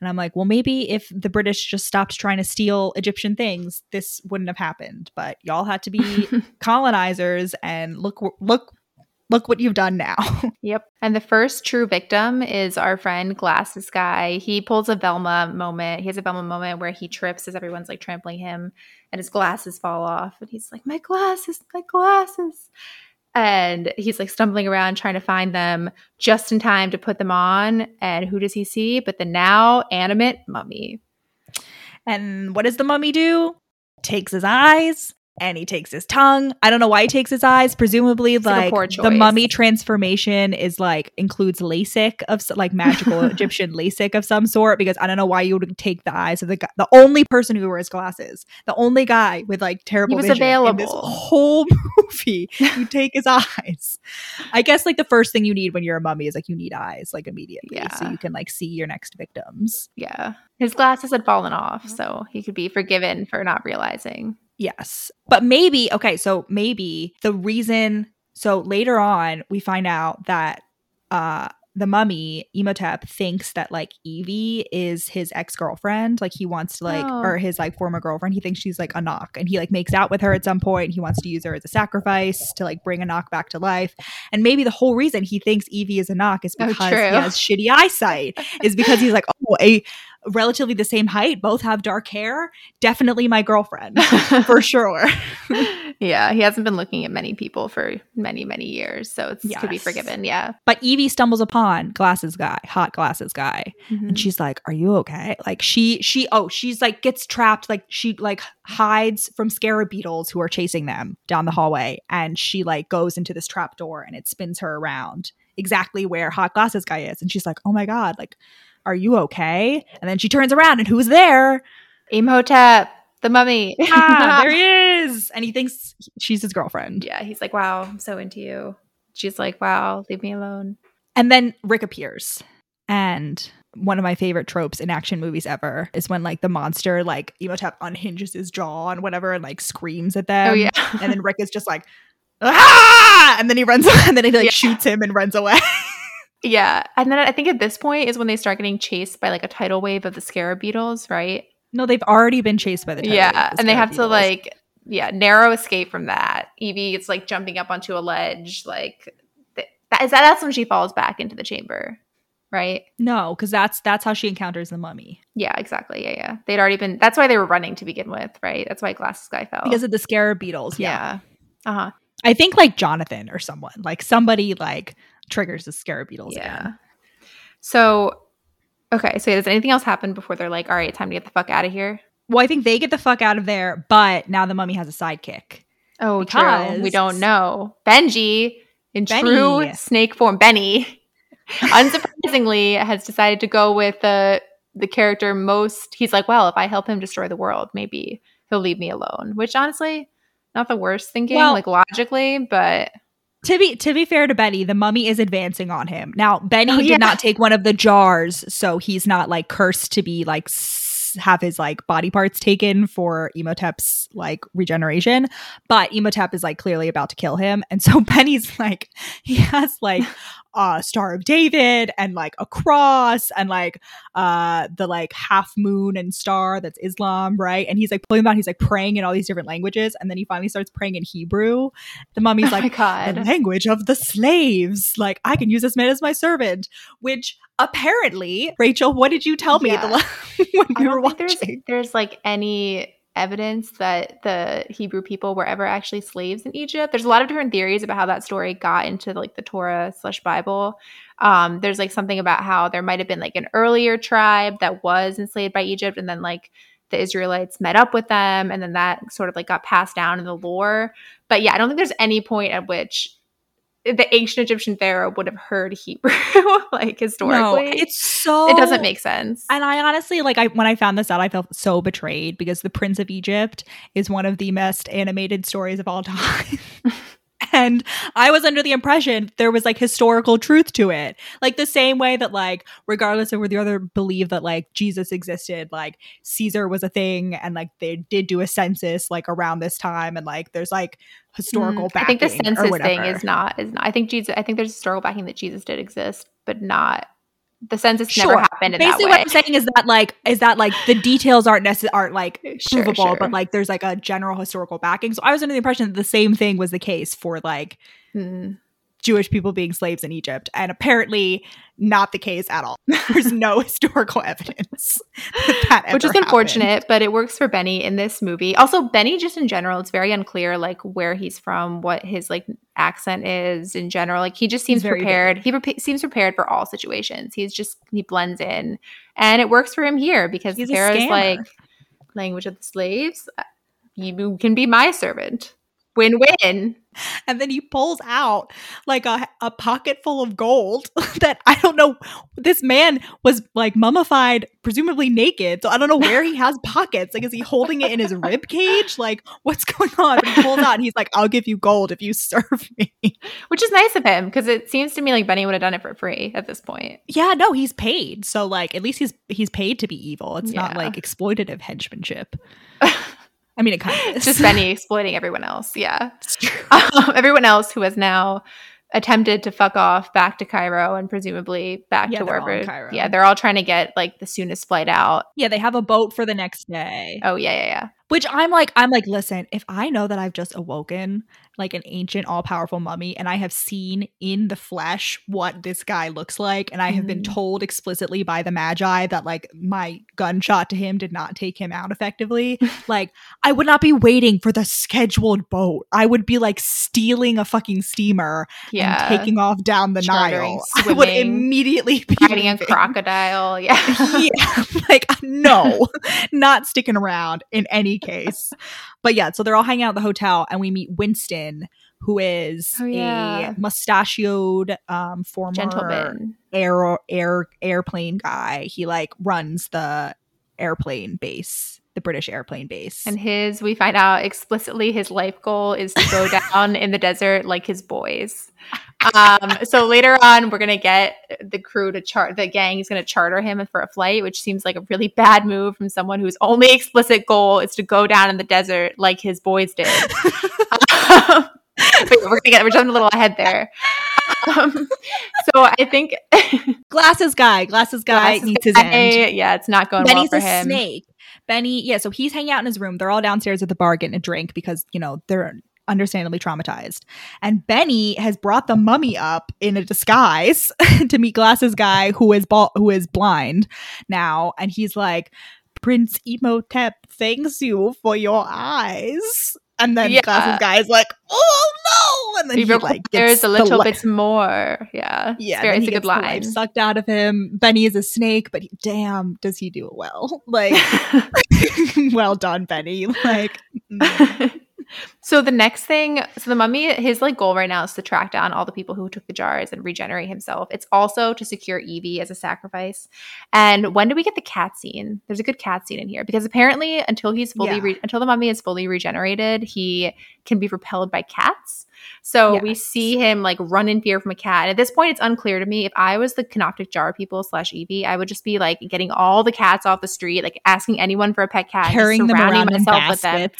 And I'm like, well, maybe if the British just stopped trying to steal Egyptian things, this wouldn't have happened. But y'all had to be colonizers, and look what you've done now. Yep. And the first true victim is our friend Glasses Guy. He pulls a Velma moment. He has a Velma moment where he trips as everyone's like trampling him and his glasses fall off. And he's like, my glasses. And he's like stumbling around trying to find them just in time to put them on. And who does he see but the now animate mummy? And what does the mummy do? Takes his eyes. And he takes his tongue. I don't know why he takes his eyes. Presumably, like the mummy transformation is like includes LASIK of like magical Egyptian LASIK of some sort. Because I don't know why you would take the eyes of the only person who wears glasses, the only guy with like terrible vision available in this whole movie. You take his eyes. I guess like the first thing you need when you're a mummy is like you need eyes like immediately, so you can like see your next victims. Yeah, his glasses had fallen off, so he could be forgiven for not realizing. Yes. But maybe, okay, so maybe the reason, so later on we find out that the mummy, Imhotep, thinks that like Evie is his ex-girlfriend. Like he wants to or his like former girlfriend. He thinks she's like Anak, and he like makes out with her at some point. He wants to use her as a sacrifice to like bring Anak back to life. And maybe the whole reason he thinks Evie is Anak is because he has shitty eyesight. Is because he's like, oh, a relatively the same height, both have dark hair, definitely my girlfriend for sure. Yeah, he hasn't been looking at many people for many years, so it's to be forgiven. Yeah, but Evie stumbles upon hot glasses guy, mm-hmm. and she's like, are you okay? Like she's like gets trapped, like she like hides from scarab beetles who are chasing them down the hallway, and she like goes into this trap door and it spins her around exactly where hot glasses guy is, and she's like, oh my god, like, are you okay? And then she turns around and who's there? Imhotep, the mummy. Yeah, there he is. And he thinks she's his girlfriend. Yeah, he's like, wow, I'm so into you. She's like, wow, leave me alone. And then Rick appears. And one of my favorite tropes in action movies ever is when like the monster, like Imhotep unhinges his jaw and whatever and like screams at them. Oh, yeah. And then Rick is just like, ah! And then he runs and then he like shoots him and runs away. Yeah. And then I think at this point is when they start getting chased by like a tidal wave of the scarab beetles, right? No, they've already been chased by the tidal wave. Yeah. And they have to like, narrow escape from that. Evie gets like jumping up onto a ledge. Like that's when she falls back into the chamber, right? No, because that's how she encounters the mummy. Yeah, exactly. Yeah. They'd already been, that's why they were running to begin with, right? That's why Glasses Guy fell. Because of the scarab beetles. Yeah. Uh-huh. I think like Jonathan or someone, like somebody like triggers the scarab beetles again. So, okay. So does anything else happen before they're like, all right, time to get the fuck out of here? Well, I think they get the fuck out of there, but now the mummy has a sidekick. Oh, true. We don't know. Benji, true snake form, Benny, unsurprisingly, has decided to go with the character most. He's like, well, if I help him destroy the world, maybe he'll leave me alone, which honestly, not the worst thinking, like logically, but... To be fair to Benny, the mummy is advancing on him. Now, Benny did not take one of the jars, so he's not like cursed to be like have his like body parts taken for Imhotep's like regeneration. But Imhotep is like clearly about to kill him, and so Benny's like he has like a Star of David and like a cross and like the like half moon and star that's Islam, right? And he's like pulling them out. He's like praying in all these different languages, and then he finally starts praying in Hebrew. The mummy's like, the language of the slaves. Like, I can use this man as my servant, which. Apparently, Rachel, what did you tell me when we were watching? There's like any evidence that the Hebrew people were ever actually slaves in Egypt. There's a lot of different theories about how that story got into like the Torah/Bible. There's like something about how there might have been like an earlier tribe that was enslaved by Egypt, and then like the Israelites met up with them, and then that sort of like got passed down in the lore. But yeah, I don't think there's any point at which the ancient Egyptian pharaoh would have heard Hebrew, like historically. No, it doesn't make sense. And I honestly, when I found this out, I felt so betrayed, because The Prince of Egypt is one of the most animated stories of all time. And I was under the impression there was historical truth to it. The same way that regardless of whether the other believe that Jesus existed, Caesar was a thing, and they did do a census around this time, and there's historical backing. I think the census thing is not. I think there's historical backing that Jesus did exist, but not the census never happened in that way. Basically what I'm saying is that the details aren't provable, sure. But there's a general historical backing. So I was under the impression that the same thing was the case for Jewish people being slaves in Egypt, and apparently not the case at all. There's no historical evidence that which is unfortunate, happened. But it works for Benny in this movie. Also, Benny just in general, it's very unclear where he's from, what his accent is in general. He just seems prepared. He seems prepared for all situations. He blends in, and it works for him here because Pharaoh's language of the slaves. You can be my servant. Win-win. And then he pulls out a pocket full of gold that I don't know. This man was mummified, presumably naked. So I don't know where he has pockets. Is he holding it in his rib cage? What's going on? But he pulls out and he's like, I'll give you gold if you serve me. Which is nice of him, because it seems to me Benny would have done it for free at this point. Yeah, no, he's paid. So at least he's paid to be evil. It's not exploitative henchmanship. I mean, it kind of is. Just Benny exploiting everyone else, yeah. It's true. Everyone else who has now attempted to fuck off back to Cairo and presumably back to wherever. All in Cairo. Yeah, they're all trying to get the soonest flight out. Yeah, they have a boat for the next day. Oh, yeah. Which I'm like, listen, if I know that I've just awoken an ancient all-powerful mummy, and I have seen in the flesh what this guy looks like, and I have been told explicitly by the Magi that my gunshot to him did not take him out effectively, I would not be waiting for the scheduled boat. I would be stealing a fucking steamer and taking off down the Nile. Swimming, I would immediately be fighting a crocodile. Yeah. No, not sticking around in any case. But yeah, so they're all hanging out at the hotel, and we meet Winston, who is a mustachioed former gentleman airplane guy. He runs the airplane base, the British airplane base. And we find out explicitly his life goal is to go down in the desert like his boys. So later on, we're going to get the crew to the gang is going to charter him for a flight, which seems like a really bad move from someone whose only explicit goal is to go down in the desert like his boys did. But we're jumping a little ahead there. So I think glasses guy needs his end. Yeah, it's not going well for him. Benny's a snake. Benny, yeah, so he's hanging out in his room. They're all downstairs at the bar getting a drink because, they're understandably traumatized. And Benny has brought the mummy up in a disguise to meet Glasses Guy, who is blind now. And he's like, Prince Imhotep thanks you for your eyes. And then Glasses Guy is like, oh no! And then there's a little bit more. Yeah, yeah. It's a good line. Life sucked out of him. Benny is a snake, but damn, does he do it well? Well done, Benny. So the next thing, so the mummy, his goal right now is to track down all the people who took the jars and regenerate himself. It's also to secure Evie as a sacrifice. And when do we get the cat scene? There's a good cat scene in here because apparently until the mummy is fully regenerated, he can be repelled by cats. So we see him run in fear from a cat. And at this point, it's unclear to me if I was the Canoptic Jar people / Evie, I would just be getting all the cats off the street, asking anyone for a pet cat, carrying them around myself with them.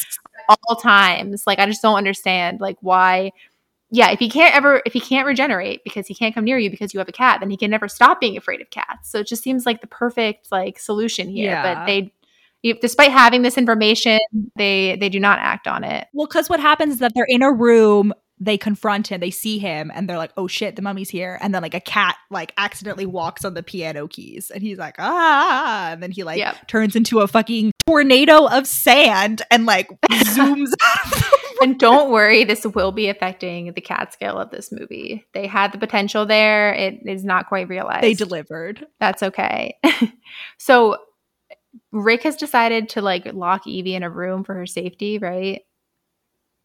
All times. I just don't understand why. Yeah, if he can't regenerate because he can't come near you because you have a cat, then he can never stop being afraid of cats. So it just seems like the perfect solution here. Yeah. But despite having this information, they do not act on it. Well, because what happens is that they're in a room. They confront him, they see him, and they're like, oh shit, the mummy's here. And then a cat accidentally walks on the piano keys, and he's like, ah. And then he turns into a fucking tornado of sand and zooms out. And don't worry, this will be affecting the cat scale of this movie. They had the potential there. It is not quite realized. They delivered. That's okay. So Rick has decided to like lock Evie in a room for her safety, right?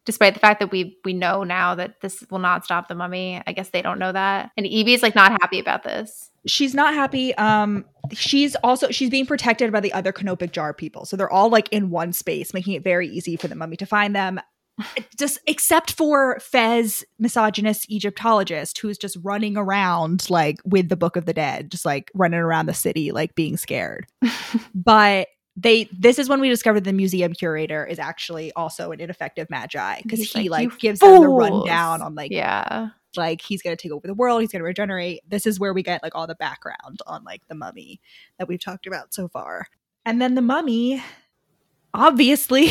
Despite the fact that we know now that this will not stop the mummy. I guess they don't know that. And Evie's like not happy about this. She's not happy. She's being protected by the other Canopic Jar people. So they're all like in one space, making it very easy for the mummy to find them. Just except for Fez, misogynist Egyptologist, who's just running around like with the Book of the Dead, just like running around the city, like being scared. But this is when we discovered the museum curator is actually also an ineffective magi, because he like gives them the rundown on like, yeah, like he's going to take over the world. He's going to regenerate. This is where we get like all the background on like the mummy that we've talked about so far. And then the mummy obviously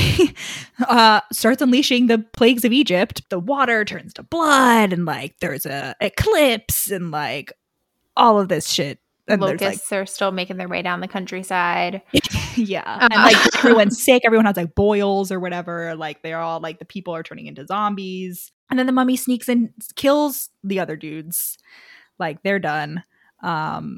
starts unleashing the plagues of Egypt. The water turns to blood and like there's a eclipse and like all of this shit. And locusts are still making their way down the countryside. Yeah. And like everyone's sick. Everyone has like boils or whatever. Like they're all like the people are turning into zombies. And then the mummy sneaks in, kills the other dudes. Like they're done.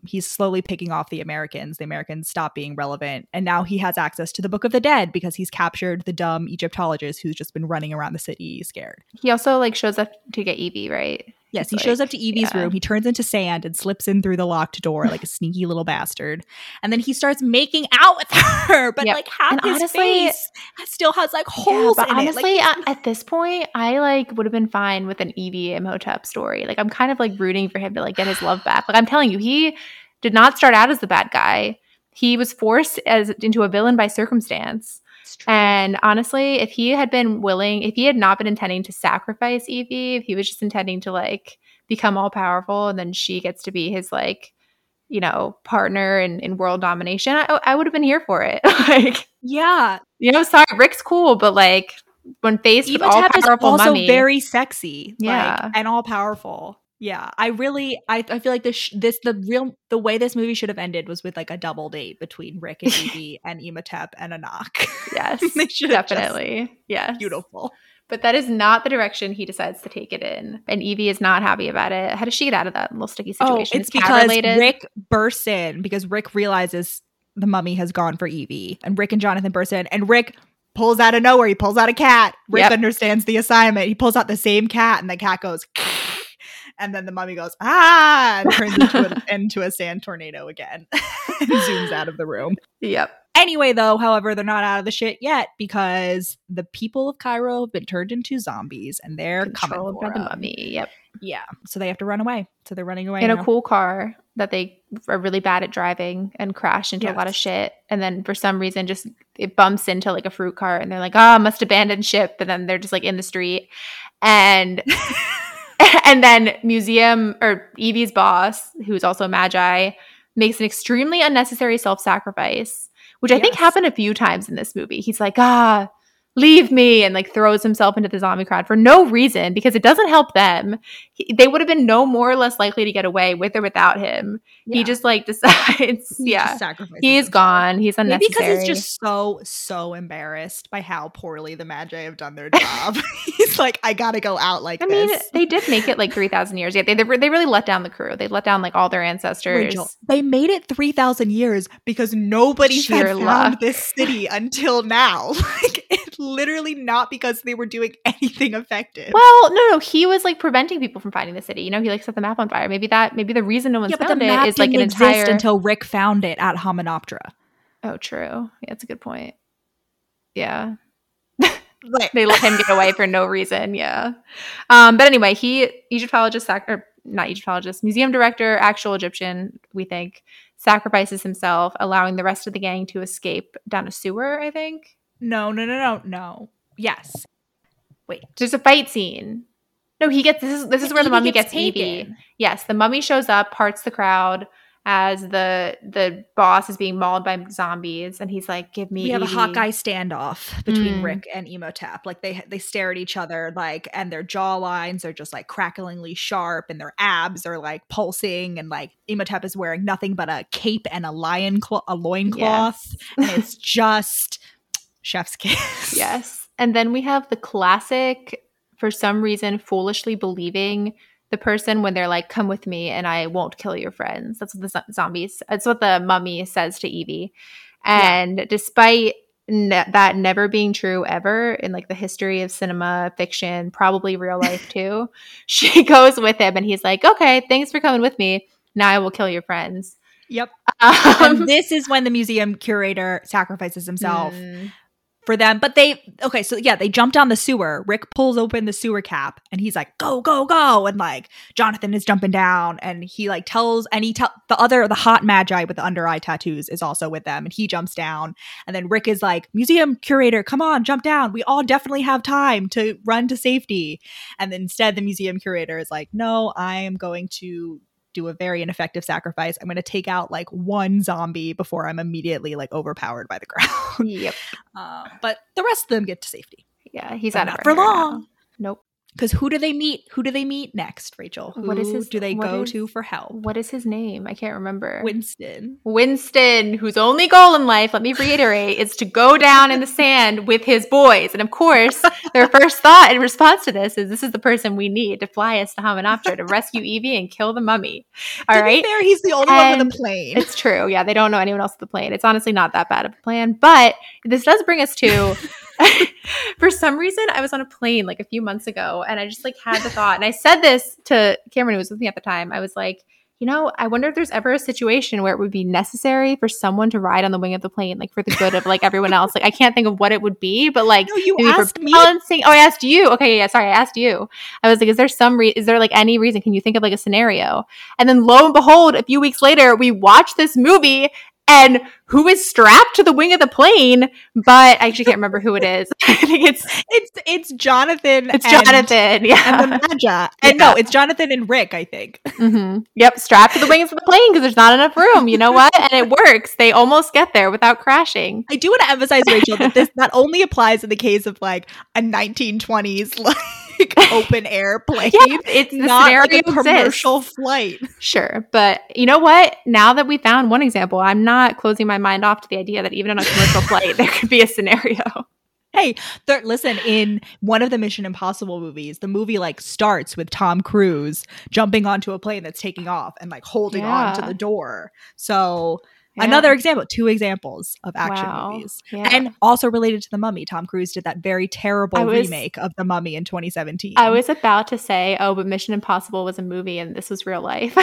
He's slowly picking off the Americans. The Americans stop being relevant. And now he has access to the Book of the Dead because he's captured the dumb Egyptologist who's just been running around the city scared. He also like shows up to get Evie, right? Yes, he shows up to Evie's room. He turns into sand and slips in through the locked door like a sneaky little bastard. And then he starts making out with her, but like half his face still has like holes in it. Like, honestly, at this point, I like would have been fine with an Evie Imhotep story. Like I'm kind of like rooting for him to like get his love back. Like I'm telling you, he did not start out as the bad guy. He was forced into a villain by circumstance. And honestly, if he had been willing, if he had not been intending to sacrifice Evie, if he was just intending to like become all powerful and then she gets to be his like, you know, partner in world domination, I would have been here for it. Like, yeah, you know, sorry, Rick's cool, but like when faced with all powerful also mummy, very sexy, yeah, like, and all powerful. Yeah, I feel like the way this movie should have ended was with like a double date between Rick and Evie and Imhotep and Anak. Yes, definitely. Yes. Beautiful. But that is not the direction he decides to take it in. And Evie is not happy about it. How does she get out of that little sticky situation? Oh, it's because Rick bursts in because Rick realizes the mummy has gone for Evie. And Rick and Jonathan burst in and Rick pulls out of nowhere. He pulls out a cat. Rick understands the assignment. He pulls out the same cat and the cat goes... And then the mummy goes, and turns into a sand tornado again and zooms out of the room. Yep. Anyway, though, however, they're not out of the shit yet because the people of Cairo have been turned into zombies and they're controlled by the mummy. Yep. Yeah. So they have to run away. So they're running away in a cool car that they are really bad at driving and crash into a lot of shit. And then for some reason, just it bumps into like a fruit cart and they're like, must abandon ship. And then they're just like in the street and. And then museum or Evie's boss, who's also a magi, makes an extremely unnecessary self-sacrifice, which I think happened a few times in this movie. He's like, leave me, and like throws himself into the zombie crowd for no reason because it doesn't help them. They would have been no more or less likely to get away with or without him. Yeah. He just like decides, he's gone. He's unnecessary. Maybe because he's just so embarrassed by how poorly the magi have done their job. He's like, I gotta go out like this. I mean, they did make it like 3,000 years. Yeah, they really let down the crew. They let down like all their ancestors. Rachel, they made it 3,000 years because nobody had found this city until now. Like, literally not because they were doing anything effective. Well, no, he was like preventing people from finding the city. You know, he like set the map on fire. Maybe the reason no one's found it is like an entire until Rick found it at Hamunaptra. Oh, true. Yeah, that's a good point. Yeah. They let him get away for no reason. Yeah. But anyway, museum director, actual Egyptian, we think, sacrifices himself, allowing the rest of the gang to escape down a sewer, I think. No. Yes. Wait. There's a fight scene. No, he gets this is where the mummy gets Evie. Yes, the mummy shows up, parts the crowd as the boss is being mauled by zombies, and he's like, "Give me." We have Evie. A Hawkeye standoff between Rick and Imhotep. Like they stare at each other, like, and their jaw lines are just like cracklingly sharp, and their abs are like pulsing, and like Imhotep is wearing nothing but a cape and a loincloth, and it's just. Chef's kiss. Yes. And then we have the classic, for some reason, foolishly believing the person when they're like, come with me and I won't kill your friends. That's what the mummy says to Evie. And despite that never being true ever in like the history of cinema, fiction, probably real life too, she goes with him and he's like, okay, thanks for coming with me. Now I will kill your friends. Yep. And this is when the museum curator sacrifices himself for them. But they jump down the sewer. Rick pulls open the sewer cap and he's like, go, go, go. And like Jonathan is jumping down and he like tells, and the hot magi with the under eye tattoos is also with them and he jumps down. And then Rick is like, museum curator, come on, jump down. We all definitely have time to run to safety. And then instead the museum curator is like, no, I am going to do a very ineffective sacrifice. I'm going to take out like one zombie before I'm immediately like overpowered by the crowd. Yep. But the rest of them get to safety. Yeah, he's out of for long. Now. Nope. Because who do they meet? Who do they meet next, Rachel? Who do they go to for help? What is his name? I can't remember. Winston, whose only goal in life, let me reiterate, is to go down in the sand with his boys. And of course, their first thought in response to this is the person we need to fly us to Hamunaptra to rescue Evie and kill the mummy. All right? To be fair, he's the only one with a plane. It's true. Yeah, they don't know anyone else with a plane. It's honestly not that bad of a plan. But this does bring us to – for some reason, I was on a plane like a few months ago and I just like had the thought. And I said this to Cameron, who was with me at the time. I was like, you know, I wonder if there's ever a situation where it would be necessary for someone to ride on the wing of the plane, like for the good of like everyone else. Like I can't think of what it would be, but like no, you asked me. Oh, I asked you. Okay, yeah, sorry, I asked you. I was like, is there like any reason? Can you think of like a scenario? And then lo and behold, a few weeks later, we watched this movie. And who is strapped to the wing of the plane? But I actually can't remember who it is. I think it's Jonathan. It's Jonathan, yeah. And the Magi. And no, it's Jonathan and Rick, I think. Mm-hmm. Yep, strapped to the wings of the plane because there's not enough room. You know what? And it works. They almost get there without crashing. I do want to emphasize, Rachel, that this not only applies in the case of like a 1920s open air plane. Yeah, it's not like a commercial flight. Sure. But you know what? Now that we found one example, I'm not closing my mind off to the idea that even on a commercial flight, there could be a scenario. Hey, listen, in one of the Mission Impossible movies, the movie like starts with Tom Cruise jumping onto a plane that's taking off and like holding on to the door. So another example, two examples of action movies. Yeah. And also related to The Mummy, Tom Cruise did that very terrible remake of The Mummy in 2017. I was about to say, oh, but Mission Impossible was a movie and this was real life.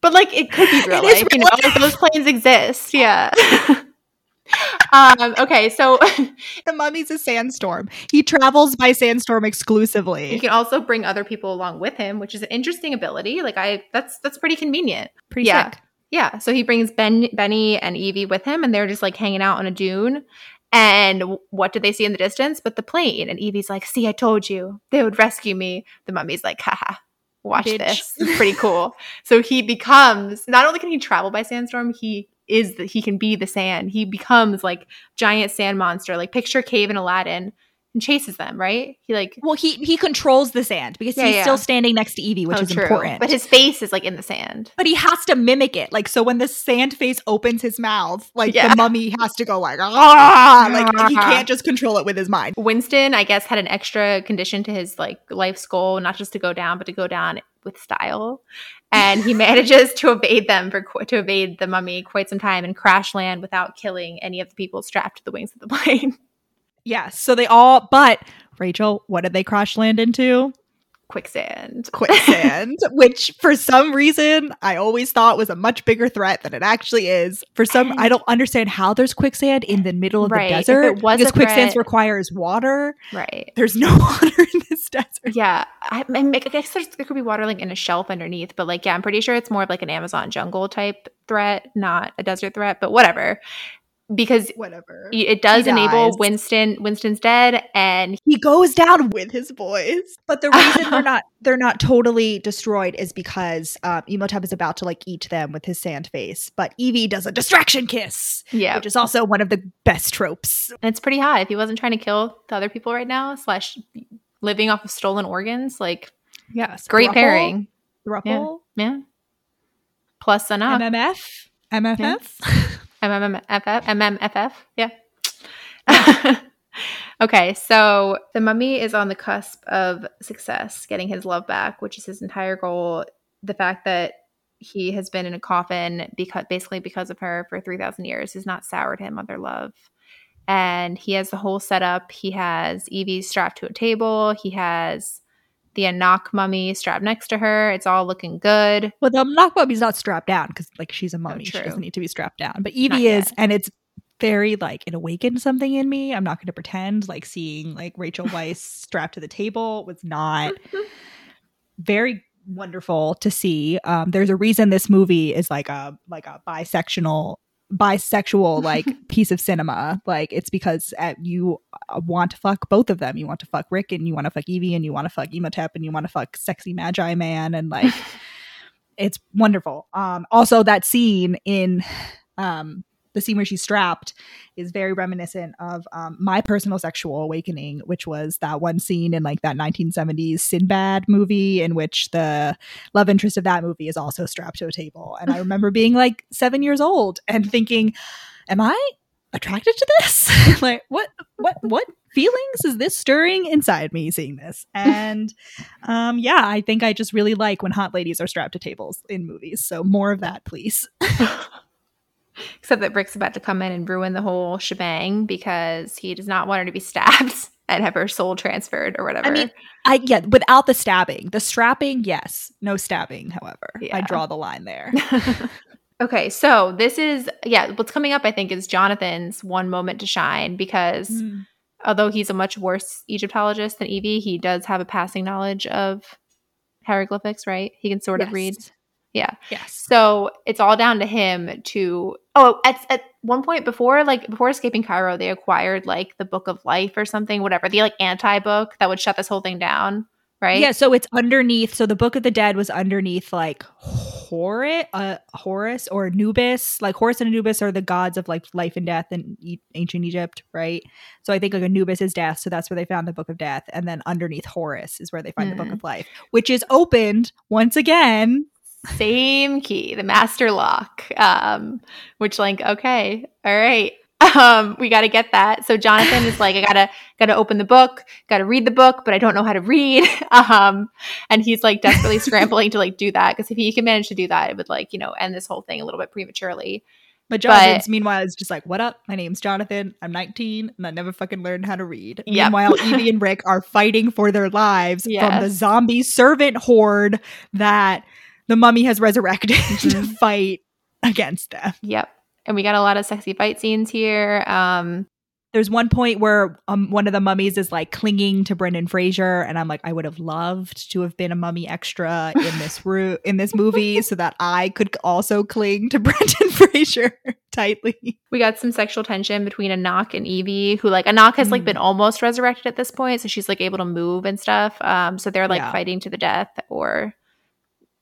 But like it could be real life, you know, like those planes exist. Yeah. Okay, so the mummy's a sandstorm. He travels by sandstorm exclusively. He can also bring other people along with him, which is an interesting ability. Like that's pretty convenient. Pretty sick. Yeah. So he brings Benny and Evie with him, and they're just like hanging out on a dune. And what do they see in the distance but the plane? And Evie's like, "See, I told you they would rescue me." The mummy's like, "Haha." Watch this. It's pretty cool. So he becomes, not only can he travel by sandstorm, he can be the sand. He becomes like giant sand monster, like picture cave in Aladdin, and chases them, right? He like, well, he controls the sand because he's still standing next to Evie, which is important. But his face is like in the sand. But he has to mimic it. Like, so when the sand face opens his mouth, like the mummy has to go like, ah, like he can't just control it with his mind. Winston, I guess, had an extra condition to his like life's goal, not just to go down, but to go down with style. And he manages to evade the mummy quite some time and crash land without killing any of the people strapped to the wings of the plane. Yeah, so they all, but Rachel, what did they crash land into? Quicksand, which for some reason I always thought was a much bigger threat than it actually is. I don't understand how there's quicksand in the middle of the desert. If it was because quicksand requires water. Right. There's no water in this desert. Yeah. I guess there could be water like in a shelf underneath, but like, yeah, I'm pretty sure it's more of like an Amazon jungle type threat, not a desert threat, but whatever. Because it does enable Winston. Winston's dead, and he goes down with his boys. But the reason they're not totally destroyed is because Imhotep is about to like eat them with his sand face. But Evie does a distraction kiss, which is also one of the best tropes. And it's pretty hot. If he wasn't trying to kill the other people right now, / living off of stolen organs, like great pairing. Thruple, yeah. Plus enough. MMFF. MMFF. Yeah. Okay, so the mummy is on the cusp of success, getting his love back, which is his entire goal. The fact that he has been in a coffin because of her for 3,000 years has not soured him on their love. And he has the whole setup. He has Evie strapped to a table. He has the Anak mummy strapped next to her. It's all looking good. Well, the Anak mummy's not strapped down because, like, she's a mummy. She doesn't need to be strapped down. But Evie is, and it's very, like, it awakened something in me. I'm not going to pretend like seeing, like, Rachel Weisz strapped to the table was not very wonderful to see. There's a reason this movie is like a bisexual like piece of cinema. Like, it's because you want to fuck both of them. You want to fuck Rick, and you want to fuck Evie, and you want to fuck Imhotep, and you want to fuck sexy magi man, and like it's wonderful. Also, that scene in the scene where she's strapped is very reminiscent of my personal sexual awakening, which was that one scene in like that 1970s Sinbad movie in which the love interest of that movie is also strapped to a table. And I remember being like 7 years old and thinking, am I attracted to this? Like, what feelings is this stirring inside me seeing this? And yeah, I think I just really like when hot ladies are strapped to tables in movies. So more of that, please. Except that Brick's about to come in and ruin the whole shebang because he does not want her to be stabbed and have her soul transferred or whatever. I mean, without the stabbing. The strapping, yes. No stabbing, however. Yeah. I draw the line there. Okay, so this is – yeah, what's coming up, I think, is Jonathan's one moment to shine because although he's a much worse Egyptologist than Evie, he does have a passing knowledge of hieroglyphics, right? He can sort of read. Yeah. Yes. So it's all down to him to – oh, at one point before escaping Cairo, they acquired like the Book of Life or something, whatever. The like anti-book that would shut this whole thing down, right? Yeah. So it's underneath – so the Book of the Dead was underneath like Horus or Anubis. Like Horus and Anubis are the gods of like life and death in ancient Egypt, right? So I think like Anubis is death. So that's where they found the Book of Death. And then underneath Horus is where they find the Book of Life, which is opened once again – same key, the master lock, which like, okay, all right, we got to get that. So Jonathan is like, I gotta open the book, gotta read the book, but I don't know how to read. And he's like desperately scrambling to like do that because if he can manage to do that, it would like, you know, end this whole thing a little bit prematurely. But Jonathan's meanwhile is just like, what up? My name's Jonathan. I'm 19 and I never fucking learned how to read. Yep. Meanwhile, Evie and Rick are fighting for their lives from the zombie servant horde that the mummy has resurrected to fight against them. Yep. And we got a lot of sexy fight scenes here. There's one point where one of the mummies is like clinging to Brendan Fraser. And I'm like, I would have loved to have been a mummy extra in this in this movie so that I could also cling to Brendan Fraser tightly. We got some sexual tension between Anak and Evie, who like Anak has like been almost resurrected at this point. So she's like able to move and stuff. So they're like fighting to the death or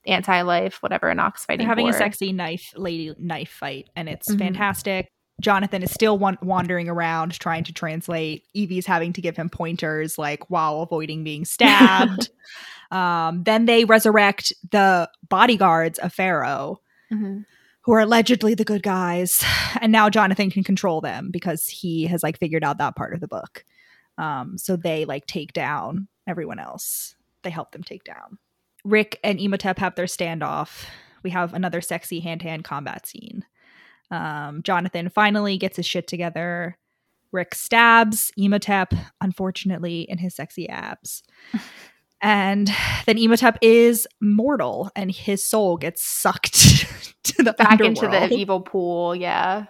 anti-life, whatever Anak's fighting. They're having a sexy lady knife fight, and it's fantastic. Jonathan is still wandering around trying to translate. Evie's having to give him pointers, like while avoiding being stabbed. Then they resurrect the bodyguards of Pharaoh, who are allegedly the good guys, and now Jonathan can control them because he has like figured out that part of the book. So they like take down everyone else. They help them take down. Rick and Imhotep have their standoff. We have another sexy hand-to-hand combat scene. Jonathan finally gets his shit together. Rick stabs Imhotep, unfortunately, in his sexy abs. And then Imhotep is mortal, and his soul gets sucked to the back underworld. Into the evil pool, yeah.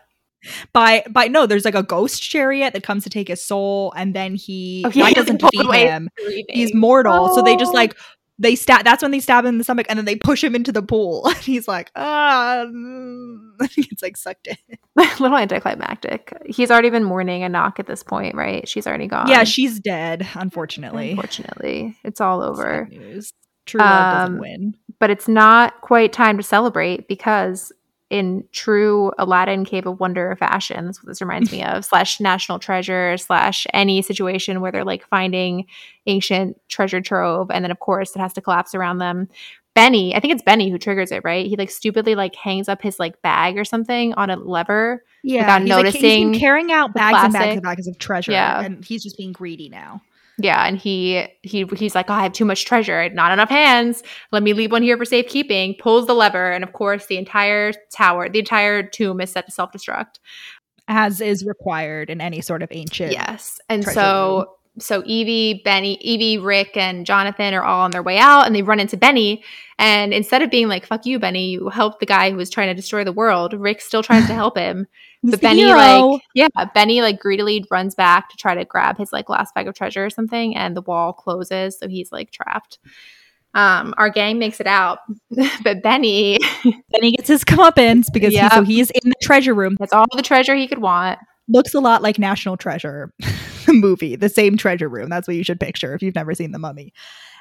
No, there's like a ghost chariot that comes to take his soul, and then he doesn't defeat him. He's mortal, so they just like... that's when they stab him in the stomach and then they push him into the pool. And he's like, it's like sucked in. A little anticlimactic. He's already been mourning Anak at this point, right? She's already gone. Yeah, she's dead, unfortunately. It's all over. Sad news. True love doesn't win. But it's not quite time to celebrate because in true Aladdin Cave of Wonder fashion, that's what this reminds me of, slash National Treasure, slash any situation where they're like finding ancient treasure trove, and then of course it has to collapse around them. Benny, I think it's Benny who triggers it, right? He like stupidly like hangs up his like bag or something on a lever without noticing. He's been carrying out bags and bags of treasure, and he's just being greedy now. Yeah, and he's like, oh, I have too much treasure, not enough hands. Let me leave one here for safekeeping. Pulls the lever, and of course, the entire tower, the entire tomb is set to self-destruct, as is required in any sort of ancient. Yes, and so Evie, Rick, and Jonathan are all on their way out, and they run into Benny. And instead of being like, "Fuck you, Benny," you helped the guy who was trying to destroy the world. Rick still tries to help him. But Benny greedily runs back to try to grab his like last bag of treasure or something, and the wall closes, so he's like trapped. Our gang makes it out, but Benny gets his comeuppance because he's in the treasure room. That's all the treasure he could want. Looks a lot like National Treasure, the movie, the same treasure room. That's what you should picture if you've never seen The Mummy.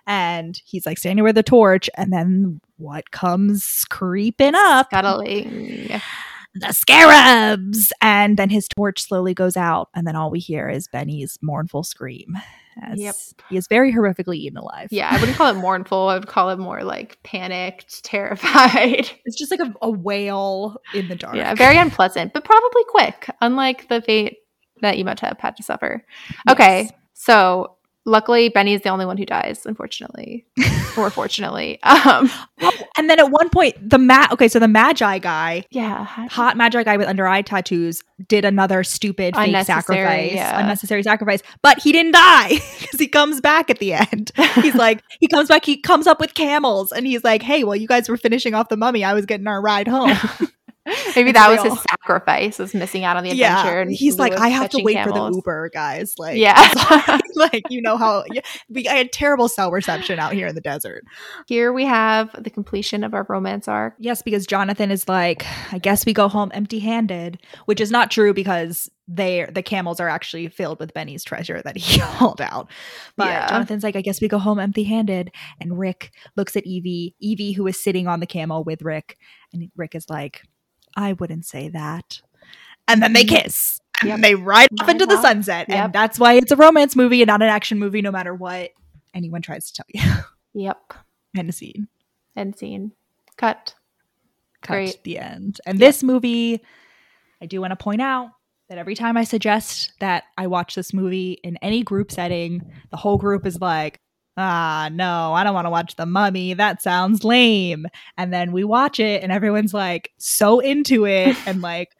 And he's like standing with a torch, and then what comes creeping up? Scuttling. The scarabs! And then his torch slowly goes out, and then all we hear is Benny's mournful scream. He is very horrifically eaten alive. Yeah, I wouldn't call it mournful. I would call it more like panicked, terrified. It's just like a wail in the dark. Yeah, very unpleasant, but probably quick, unlike the fate that Imhotep had to suffer. Yes. Okay, so luckily Benny is the only one who dies, unfortunately. Or fortunately. And then at one point, the Magi guy, hot Magi guy with under eye tattoos, did another stupid fake sacrifice, unnecessary sacrifice, but he didn't die because he comes back at the end. He's like, he comes up with camels, and he's like, hey, well, you guys were finishing off the mummy. I was getting our ride home. Maybe that was his sacrifice, was missing out on the adventure. Yeah, and he's like, I have to wait for the Uber, guys. Like, yeah. Like, you know how I had terrible cell reception out here in the desert. Here we have the completion of our romance arc. Yes, because Jonathan is like, I guess we go home empty-handed, which is not true because the camels are actually filled with Benny's treasure that he hauled out. But Jonathan's like, I guess we go home empty-handed. And Rick looks at Evie, who is sitting on the camel with Rick. And Rick is like, I wouldn't say that. And then they kiss. And they ride off into the sunset. Yep. And that's why it's a romance movie and not an action movie, no matter what anyone tries to tell you. Yep. End scene. End scene. Cut. Great. The end. And this movie, I do want to point out that every time I suggest that I watch this movie in any group setting, the whole group is like, ah, no, I don't want to watch The Mummy. That sounds lame. And then we watch it, and everyone's like so into it and like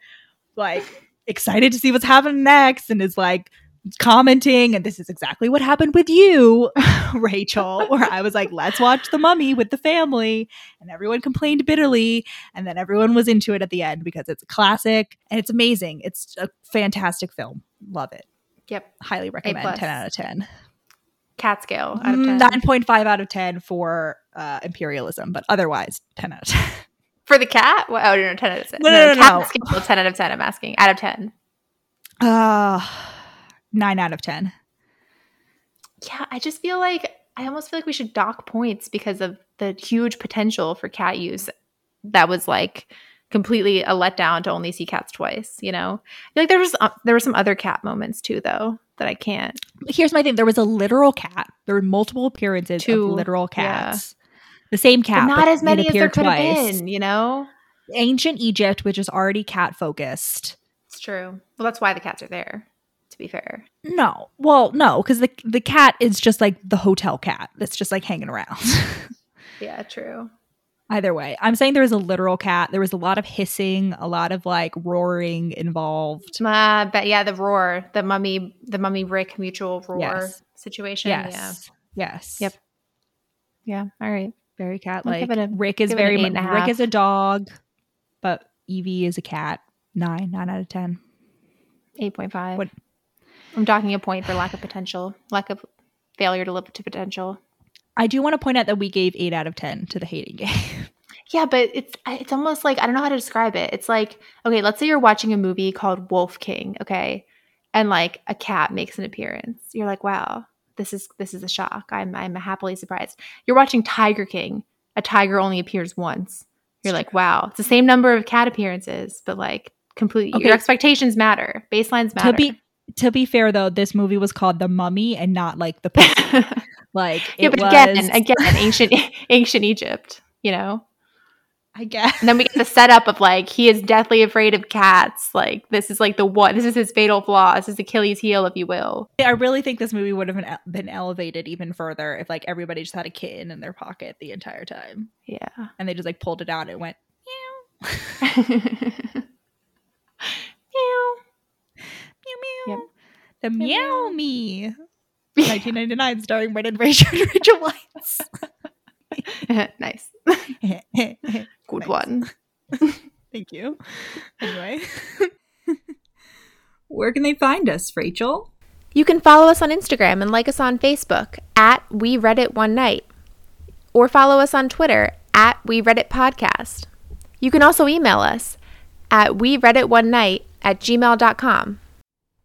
excited to see what's happening next, and is like commenting, and this is exactly what happened with you, Rachel, where I was like, let's watch The Mummy with the family. And everyone complained bitterly, and then everyone was into it at the end because it's a classic and it's amazing. It's a fantastic film. Love it. Yep. Highly recommend. 10 out of 10. Cat scale out of 10. 9.5 out of 10 for imperialism, but otherwise 10 out of 10. For the cat? Well, oh, no, 10 out of 10. No. Scale, 10 out of 10, I'm asking. Out of 10. 9 out of 10. Yeah, I just feel like I almost feel like we should dock points because of the huge potential for cat use that was like completely a letdown to only see cats twice, you know? I feel like there were some other cat moments too, though. That I can't. Here's my thing. There was a literal cat. There were multiple appearances of literal cats. Yeah. The same cat. But not as many as there could have been, you know? Ancient Egypt, which is already cat focused. It's true. Well, that's why the cats are there, to be fair. No. Well, no, because the cat is just like the hotel cat that's just like hanging around. Yeah, true. Either way, I'm saying there was a literal cat. There was a lot of hissing, a lot of like roaring involved. But yeah, the roar, the mummy Rick mutual roar situation. Yes. Yeah. Yes. Yep. Yeah. All right. Very cat-like. Rick is very much. Rick is a dog, but Evie is a cat. 9 out of 10. 8.5. What? I'm docking a point for lack of potential, lack of failure to live up to potential. I do want to point out that we gave 8 out of 10 to The Hating Game. Yeah, but it's almost like, I don't know how to describe it. It's like, okay, let's say you're watching a movie called Wolf King, okay? And like a cat makes an appearance. You're like, wow, this is a shock. I'm happily surprised. You're watching Tiger King. A tiger only appears once. You're like, wow. It's the same number of cat appearances, but like completely your expectations matter. Baselines matter. To be fair though, this movie was called The Mummy and not like The Pussy. Like, yeah, but again, ancient Egypt, you know? I guess. And then we get the setup of like, he is deathly afraid of cats. Like, this is like the one, this is his fatal flaw. This is Achilles' heel, if you will. I really think this movie would have been elevated even further if like everybody just had a kitten in their pocket the entire time. Yeah. And they just like pulled it out and went, meow. Meow. Meow, meow. Yep. The Meow Me. 1999, starring Brendan Fraser and Rachel Weisz. Nice. Good one. Thank you. Anyway. Where can they find us, Rachel? You can follow us on Instagram and like us on Facebook at We Read It One Night. Or follow us on Twitter at We Read It Podcast. You can also email us at We Read It One Night @gmail.com.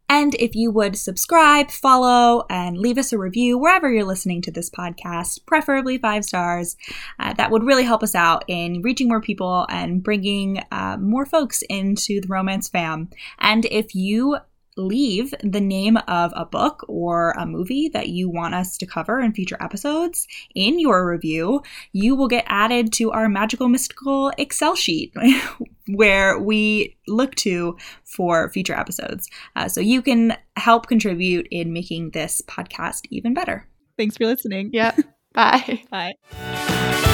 And if you would subscribe, follow, and leave us a review wherever you're listening to this podcast, preferably 5 stars, that would really help us out in reaching more people and bringing more folks into the romance fam. And if you leave the name of a book or a movie that you want us to cover in future episodes in your review, you will get added to our magical mystical Excel sheet where we look to for future episodes. So you can help contribute in making this podcast even better. Thanks for listening. Yeah. Bye. Bye.